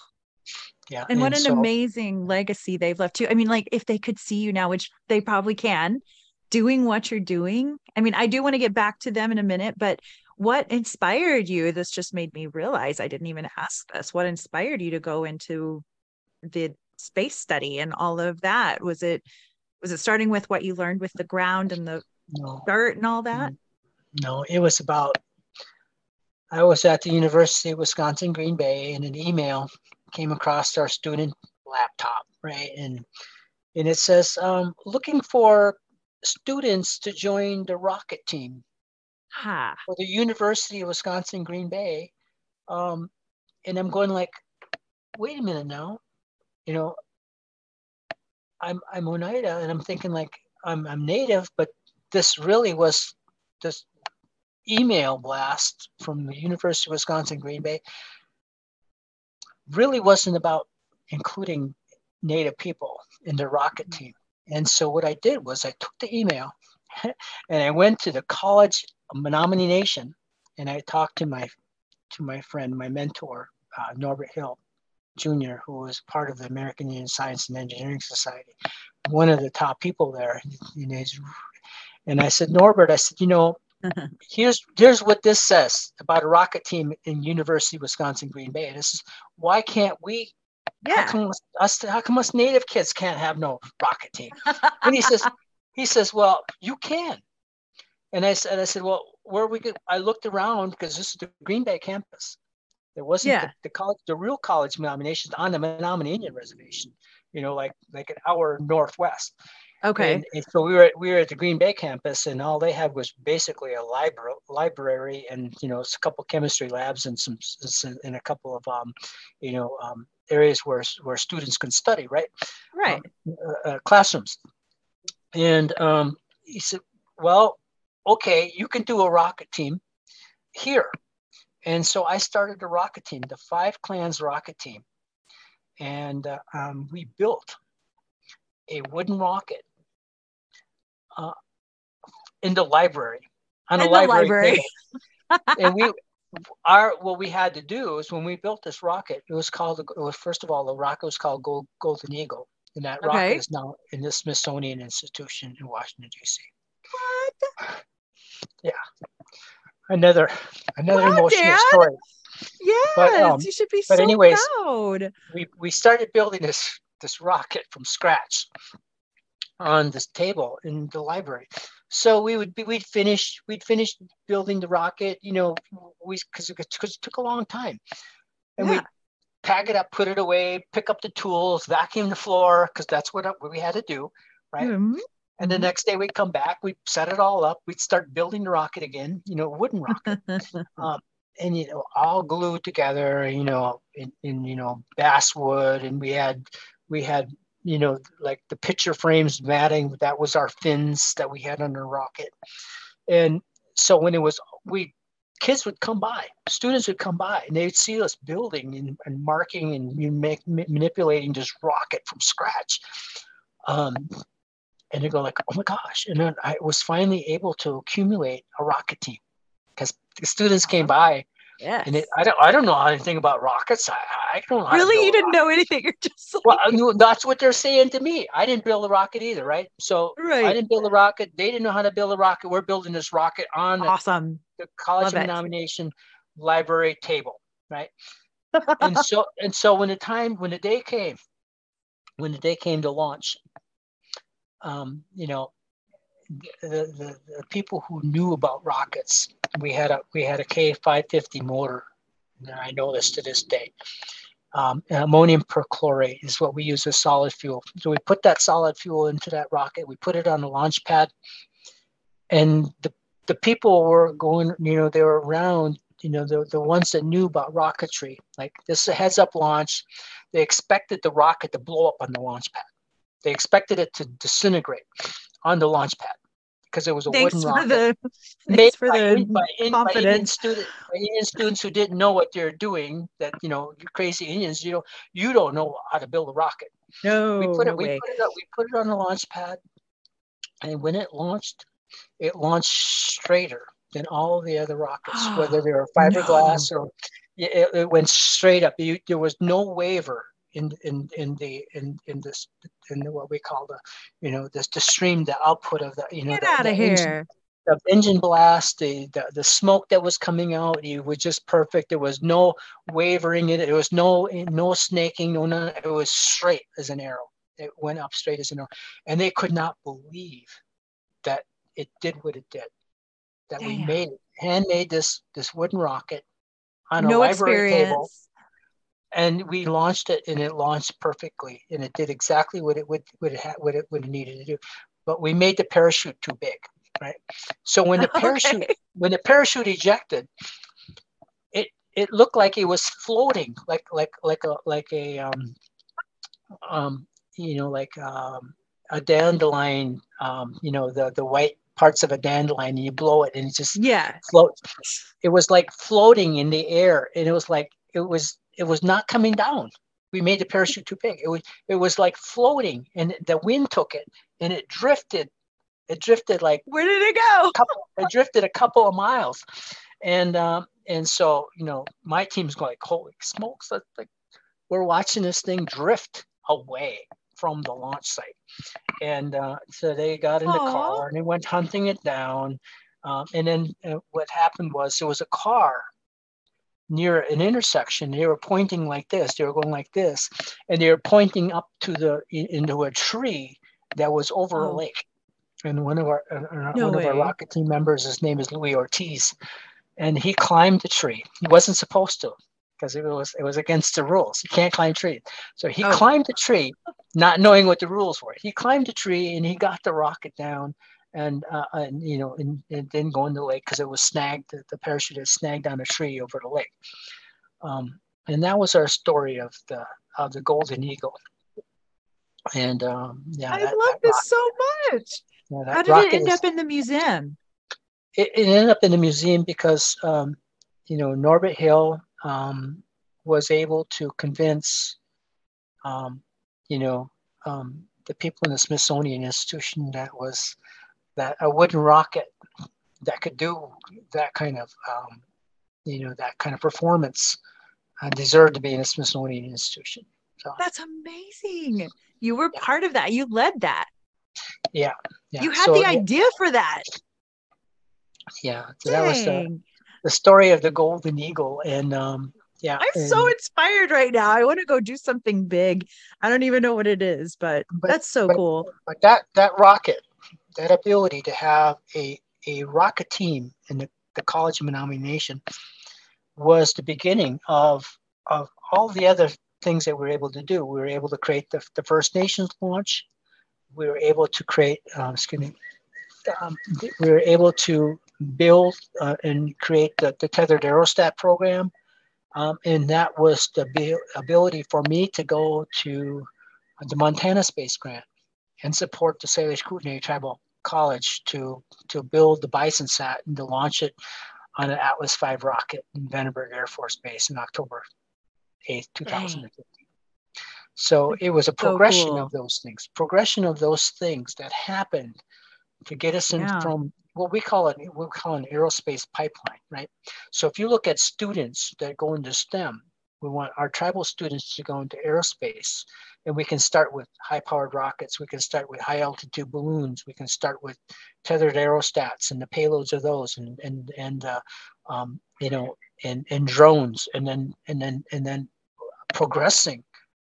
Yeah, and what an amazing legacy they've left too. I mean, like if they could see you now, which they probably can, doing what you're doing. I mean, I do want to get back to them in a minute, but what inspired you? This just made me realize I didn't even ask this. What inspired you to go into the space study and all of that? Was it starting with what you learned with the ground and the dirt and all that? No, it was about I was at the University of Wisconsin Green Bay, and an email came across our student laptop, right? And it says, looking for students to join the rocket team for the University of Wisconsin Green Bay. And I'm going like, wait a minute now, you know, I'm Oneida, and I'm thinking like I'm native, but this really was this email blast from the University of Wisconsin Green Bay really wasn't about including Native people in the rocket team. And so what I did was I took the email and I went to the College of Menominee Nation, and I talked to my friend, my mentor, Norbert Hill Jr, who was part of the American Indian Science and Engineering Society, one of the top people there. And I said, Norbert, I said, you know, here's what this says about a rocket team in University of Wisconsin Green Bay. And this is, why can't we? Yeah. How come us Native kids can't have no rocket team? And he says, well, you can. And I said, well, where we could, I looked around because this is the Green Bay campus. There wasn't the college, the real college denominations on the Menominee Indian Reservation, you know, like an hour northwest. Okay. And so we were at the Green Bay campus, and all they had was basically a library, and you know, a couple chemistry labs and a couple of areas where students can study, right, classrooms. And he said, well, okay, you can do a rocket team here. And so I started the rocket team, the Five Clans rocket team, and we built a wooden rocket in the library, on a library. And what we had to do is, when we built this rocket, the rocket was called Golden Eagle, and that rocket is now in the Smithsonian Institution in Washington, D.C. What? Yeah. Another emotional story. Yes, but, you should be so proud. We started building this rocket from scratch on this table in the library. So we'd finished building the rocket, you know, because it took a long time. And we'd pack it up, put it away, pick up the tools, vacuum the floor, because that's what we had to do, right? Mm-hmm. And the next day we'd come back, we'd set it all up, we'd start building the rocket again, you know, wooden rocket, and, you know, all glued together, you know, in basswood. And we had, you know, like the picture frames matting, that was our fins that we had on the rocket. And so when it was, kids would come by, students would come by, and they'd see us building and marking and manipulating this rocket from scratch. And they go like, oh my gosh. And then I was finally able to accumulate a rocket team because the students came by. Yes. And I don't know anything about rockets. I don't know. Really? You didn't know anything. You're just like... Well, I knew, that's what they're saying to me. I didn't build a rocket either, right? So I didn't build a rocket. They didn't know how to build a rocket. We're building this rocket on the College of Menominee library table, right? and so when the day came to launch, you know, the people who knew about rockets, we had a K550 motor. And I know this to this day. Ammonium perchlorate is what we use as solid fuel. So we put that solid fuel into that rocket. We put it on the launch pad, and the people were going, you know, they were around, you know, the ones that knew about rocketry. Like, this is a heads up launch. They expected the rocket to blow up on the launch pad. They expected it to disintegrate on the launch pad because it was a wooden rocket. By Indian students who didn't know what they're doing, that, you know, you crazy Indians, you don't know how to build a rocket. No, we put it on the launch pad, and when it launched straighter than all the other rockets, whether they were fiberglass or it went straight up. There was no waiver in what we call the, you know, the stream, the output of the, you know, the engine blast, the smoke that was coming out, it was just perfect. There was no wavering in it. There was no snaking, no none. It was straight as an arrow. It went up straight as an arrow, and they could not believe that it did what it did. That we made this handmade wooden rocket on a library table. And we launched it, and it launched perfectly, and it did exactly what it needed to do. But we made the parachute too big, right? So when the parachute ejected, it looked like it was floating, like a dandelion, the white parts of a dandelion, and you blow it, and it just floats. It was like floating in the air, and it was like it was not coming down. We made the parachute too big. It was like floating, and the wind took it, and it drifted. It drifted like, where did it go? It drifted a couple of miles, and so my team's going, holy smokes! That's like, we're watching this thing drift away from the launch site, and so they got in the car and they went hunting it down, and then what happened was there was a car near an intersection. They were pointing like this. They were going like this, and they were pointing up to into a tree that was over a lake. And one of our rocket team members, his name is Louis Ortiz, and he climbed the tree. He wasn't supposed to, because it was against the rules. You can't climb trees. So he climbed the tree, not knowing what the rules were. He climbed the tree and he got the rocket down, and didn't go in the lake because it was snagged. The parachute had snagged on a tree over the lake. And that was our story of the Golden Eagle. And I love this so much. How did it end up in the museum? It ended up in the museum because, Norbert Hill was able to convince, the people in the Smithsonian Institution that a wooden rocket that could do that kind of, that kind of performance deserved to be in the Smithsonian Institution. So, that's amazing. You were part of that. You led that. Yeah. You had the idea for that. Yeah. So that was the story of the Golden Eagle. And I'm so inspired right now. I want to go do something big. I don't even know what it is, but that's so cool. But that rocket, that ability to have a rocket team in the College of Menominee Nation was the beginning of all the other things that we were able to do. We were able to create the First Nations Launch. We were able to create, we were able to build and create the Tethered Aerostat Program. And that was the ability for me to go to the Montana Space Grant and support the Salish Kootenai Tribal College to build the BisonSat and to launch it on an Atlas V rocket in Vandenberg Air Force Base in October 8th, 2015. So it was a progression of those things, that happened to get us in from what we call an aerospace pipeline, right? So if you look at students that go into STEM, we want our tribal students to go into aerospace, and we can start with high-powered rockets. We can start with high-altitude balloons. We can start with tethered aerostats and the payloads of those, and drones, and then progressing.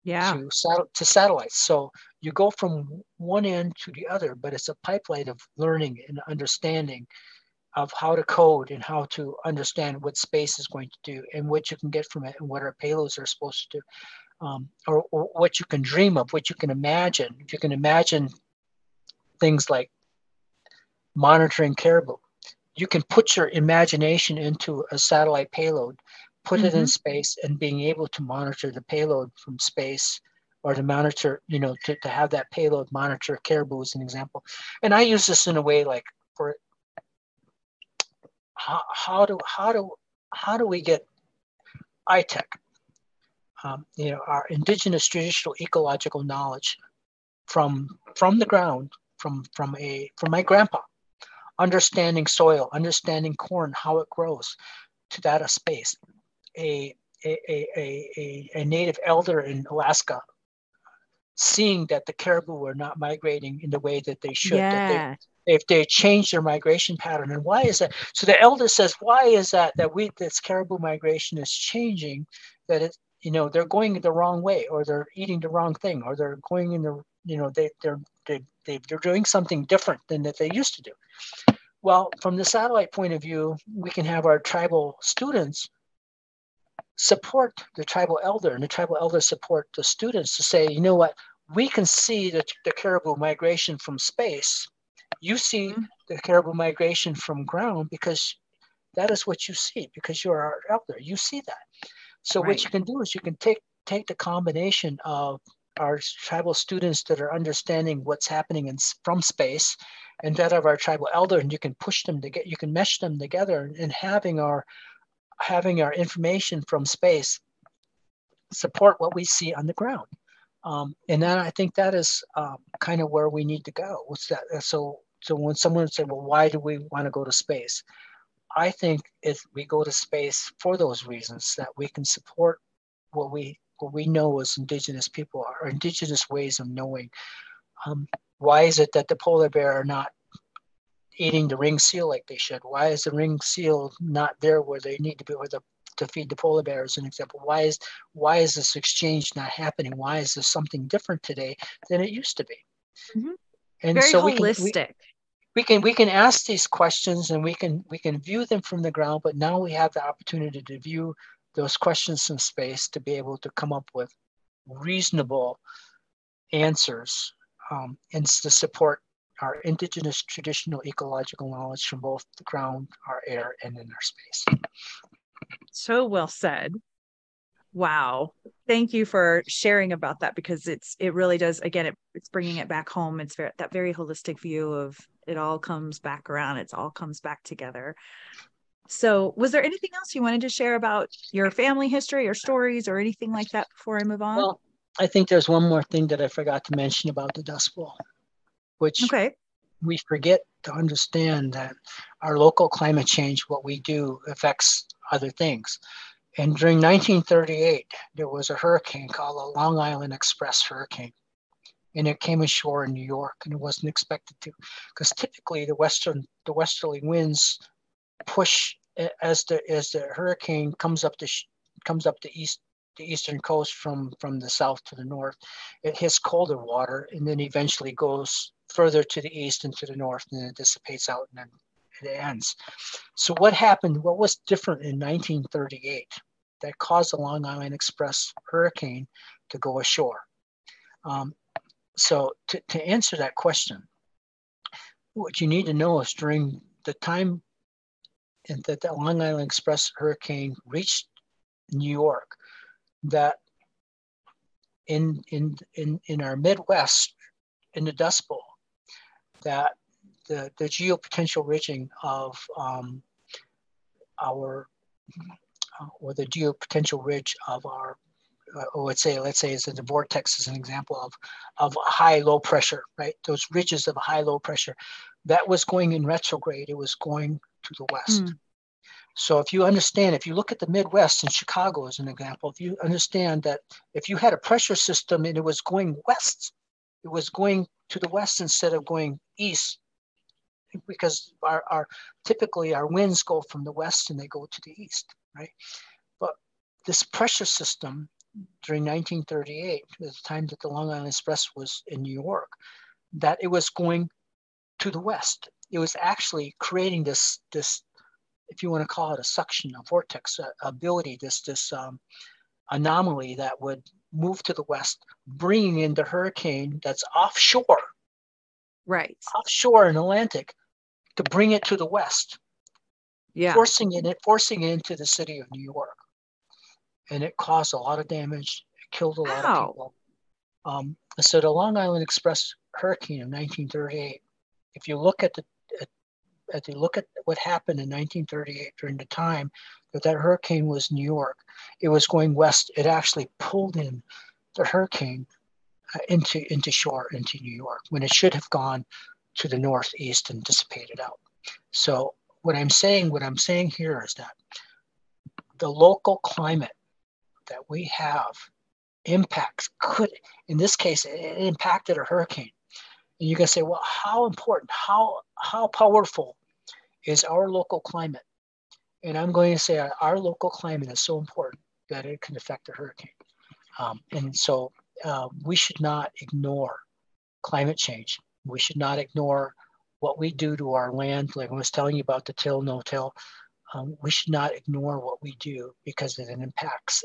To satellites. So you go from one end to the other, but it's a pipeline of learning and understanding of how to code and how to understand what space is going to do and what you can get from it and what our payloads are supposed to do, or what you can dream of, what you can imagine. If you can imagine things like monitoring caribou, you can put your imagination into a satellite payload, put it in space, and being able to monitor the payload from space, or to monitor, to have that payload monitor caribou as an example. And I use this in a way like, for how do we get ITEC, our indigenous traditional ecological knowledge from the ground, from my grandpa, understanding soil, understanding corn, how it grows, to that of space. A native elder in Alaska, seeing that the caribou were not migrating in the way that they should, if they changed their migration pattern, and why is that? So the elder says, why is that this caribou migration is changing? That it, they're going the wrong way, or they're eating the wrong thing, or they're going in the, they're doing something different than that they used to do. Well, from the satellite point of view, we can have our tribal students support the tribal elder, and the tribal elder support the students to say, you know what, we can see the caribou migration from space. You've seen the caribou migration from ground because that is what you see, because you're our elder. You see that. So right. What you can do is you can take the combination of our tribal students that are understanding what's happening from space and that of our tribal elder, and you can push them to you can mesh them together, and having our information from space support what we see on the ground. And then I think that is kind of where we need to go. What's that? So when someone said, well, why do we want to go to space? I think if we go to space for those reasons, that we can support what we know as indigenous people, or indigenous ways of knowing. Why is it that the polar bear are not eating the ringed seal like they should? Why is the ringed seal not there where they need to be, or to feed the polar bear as an example? Why is this exchange not happening? Why is there something different today than it used to be? Mm-hmm. And very so holistic. We can ask these questions, and we can view them from the ground, but now we have the opportunity to view those questions from space to be able to come up with reasonable answers and to support our indigenous traditional ecological knowledge from both the ground, our air, and in our space. So well said. Wow. Thank you for sharing about that, because it really does, again, it's bringing it back home. It's that very holistic view of it all comes back around. It all comes back together. So was there anything else you wanted to share about your family history or stories or anything like that before I move on? Well, I think there's one more thing that I forgot to mention about the Dust Bowl, which we forget to understand that our local climate change, what we do, affects other things. And during 1938, there was a hurricane called the Long Island Express Hurricane. And it came ashore in New York, and it wasn't expected to, because typically the westerly winds push as the hurricane comes up the eastern coast from the south to the north. It hits colder water and then eventually goes further to the east and to the north, and then it dissipates out and then it ends. So what happened? What was different in 1938 that caused the Long Island Express hurricane to go ashore? So to answer that question, what you need to know is during the time that the Long Island Express hurricane reached New York, that in our Midwest, in the Dust Bowl, that the geopotential ridging of the geopotential ridge of our, let's say is in the vortex, is an example of a high low pressure, right? Those ridges of high low pressure, that was going in retrograde. It was going to the west. Mm. So if you understand, if you look at the Midwest and Chicago as an example, if you understand that if you had a pressure system and it was going west, it was going to the west instead of going east, because typically our winds go from the west and they go to the east, right? But this pressure system during 1938, the time that the Long Island Express was in New York, that it was going to the west. It was actually creating this, if you want to call it a suction, a vortex, this anomaly that would move to the west, bringing in the hurricane that's offshore, right? Offshore in Atlantic, to bring it to the west, yeah, forcing it into the city of New York, and it caused a lot of damage. It killed a lot of people. So the Long Island Express hurricane of 1938. If you look at what happened in 1938 during the time that hurricane was in New York, it was going west. It actually pulled in the hurricane into shore, into New York, when it should have gone to the northeast and dissipated out. So what I'm saying here is that the local climate that we have impacts in this case, it impacted a hurricane. And you can say, well, how important, how powerful is our local climate? And I'm going to say our local climate is so important that it can affect a hurricane. And so we should not ignore climate change. We should not ignore what we do to our land. Like I was telling you about the till, no till. we should not ignore what we do because it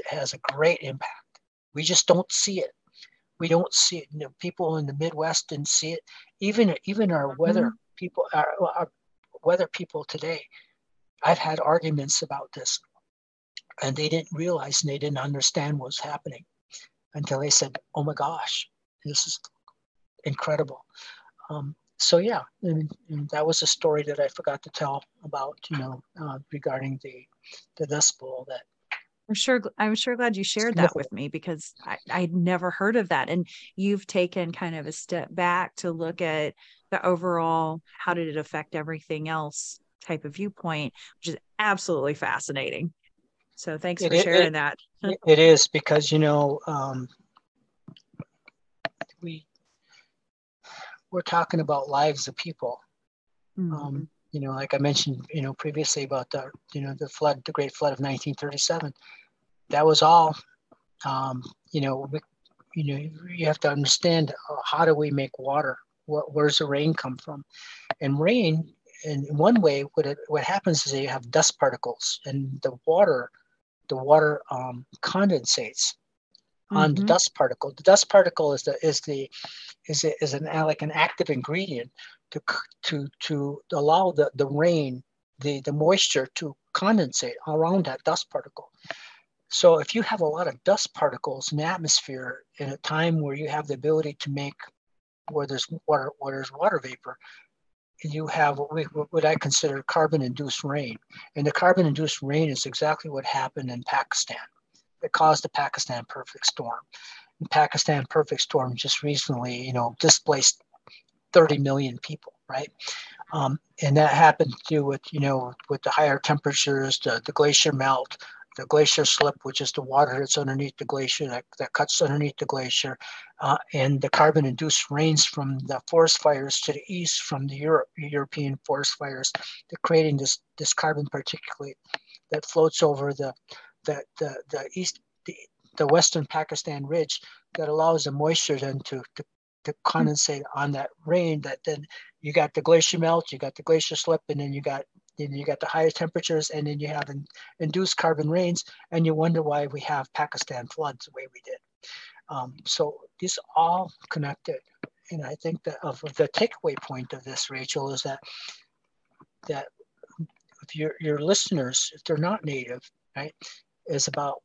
has a great impact. We just don't see it. We don't see it. You know, people in the Midwest didn't see it. Even our weather people, our weather people today, I've had arguments about this, and they didn't realize and they didn't understand what was happening until they said, "Oh my gosh, this is incredible." So yeah, and that was a story that I forgot to tell about, you know, regarding the Dust Bowl. That I'm sure glad you shared that with me, because I'd never heard of that. And you've taken kind of a step back to look at the overall, how did it affect everything else type of viewpoint, which is absolutely fascinating. So thanks for sharing that. It is, because, you know, we're talking about lives of people. You know, like I mentioned, you know, previously about the, you know, the Great Flood of 1937. That was all, you have to understand, how do we make water? Where's the rain come from? And rain, in one way, what happens is that you have dust particles, and the water condensates on the dust particle. The dust particle is an active ingredient to allow the rain, the moisture to condensate around that dust particle. So if you have a lot of dust particles in the atmosphere in a time where you have the ability to make, where there's water vapor, you have what I consider carbon-induced rain. And the carbon-induced rain is exactly what happened in Pakistan. It caused the Pakistan perfect storm. The Pakistan perfect storm just recently, you know, displaced 30 million people, right? And that happened to do with, you know, with the higher temperatures, the glacier melt, the glacier slip, which is the water that's underneath the glacier that cuts underneath the glacier, and the carbon-induced rains from the forest fires to the east, from the European forest fires, they're creating this carbon particulate that floats over the western Pakistan ridge, that allows the moisture then to condensate on that rain. That then you got the glacier melt, you got the glacier slip, and then you got the higher temperatures, and then you have induced carbon rains, and you wonder why we have Pakistan floods the way we did. So these all connected, and I think that of the takeaway point of this, Rachel, is that if your listeners, if they're not native, right, is about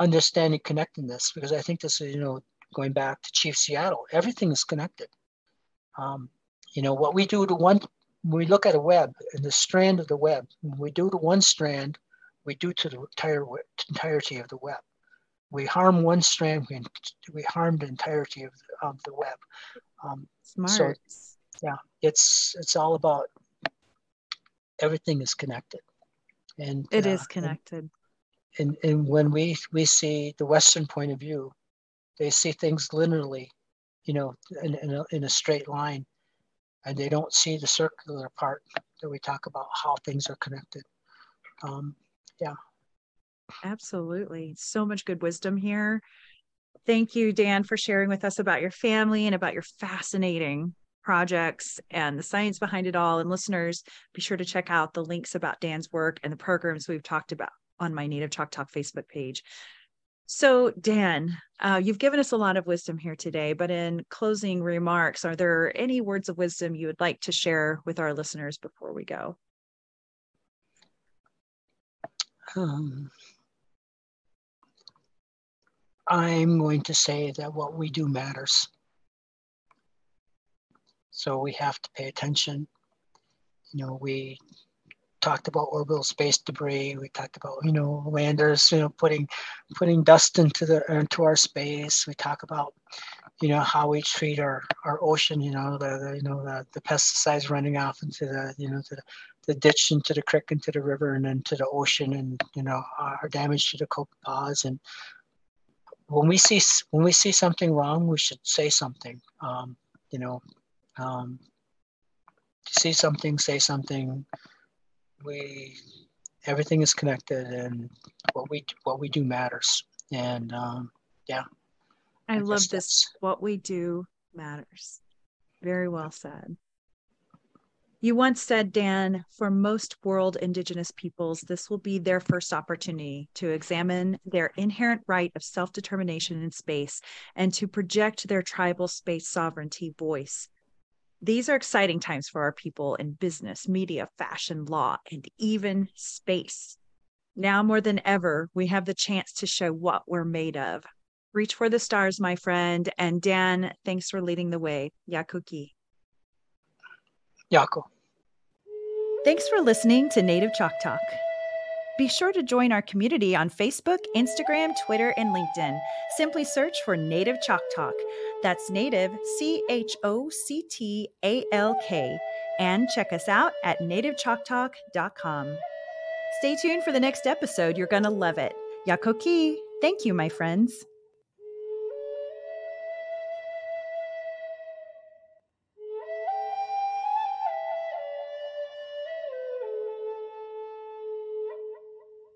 understanding connectedness, because I think this is, you know, going back to Chief Seattle, everything is connected. You know, what we do to one, when we look at a web and the strand of the web, when we do to one strand, we do to the entirety of the web. We harm one strand, we harm the entirety of the web. Smart. So, yeah, it's all about, everything is connected. And it is connected. And when we see the Western point of view, they see things linearly, you know, in a straight line, and they don't see the circular part that we talk about, how things are connected. Yeah. Absolutely. So much good wisdom here. Thank you, Dan, for sharing with us about your family and about your fascinating projects and the science behind it all. And listeners, be sure to check out the links about Dan's work and the programs we've talked about on my Native Chalk Talk Facebook page. So Dan, you've given us a lot of wisdom here today, but in closing remarks, are there any words of wisdom you would like to share with our listeners before we go? I'm going to say that what we do matters. So we have to pay attention. You know, we talked about orbital space debris. We talked about, you know, landers, you know, putting dust into our space. We talk about, you know, how we treat our ocean. You know, the pesticides running off into the ditch, into the creek, into the river, and into the ocean, and, you know, our damage to the copepods. And when we see something wrong, we should say something. You know, see something, say something. Everything is connected, and what we do matters. And yeah, I love this. What we do matters. Very well said. You once said, Dan, for most world Indigenous peoples, this will be their first opportunity to examine their inherent right of self-determination in space and to project their tribal space sovereignty voice. These are exciting times for our people in business, media, fashion, law, and even space. Now more than ever, we have the chance to show what we're made of. Reach for the stars, my friend. And Dan, thanks for leading the way. Yakuki. Yako. Thanks for listening to Native Chalk Talk. Be sure to join our community on Facebook, Instagram, Twitter, and LinkedIn. Simply search for Native Chalk Talk. That's Native, CHOCTALK. And check us out at nativechalktalk.com. Stay tuned for the next episode. You're going to love it. Yakoki. Thank you, my friends.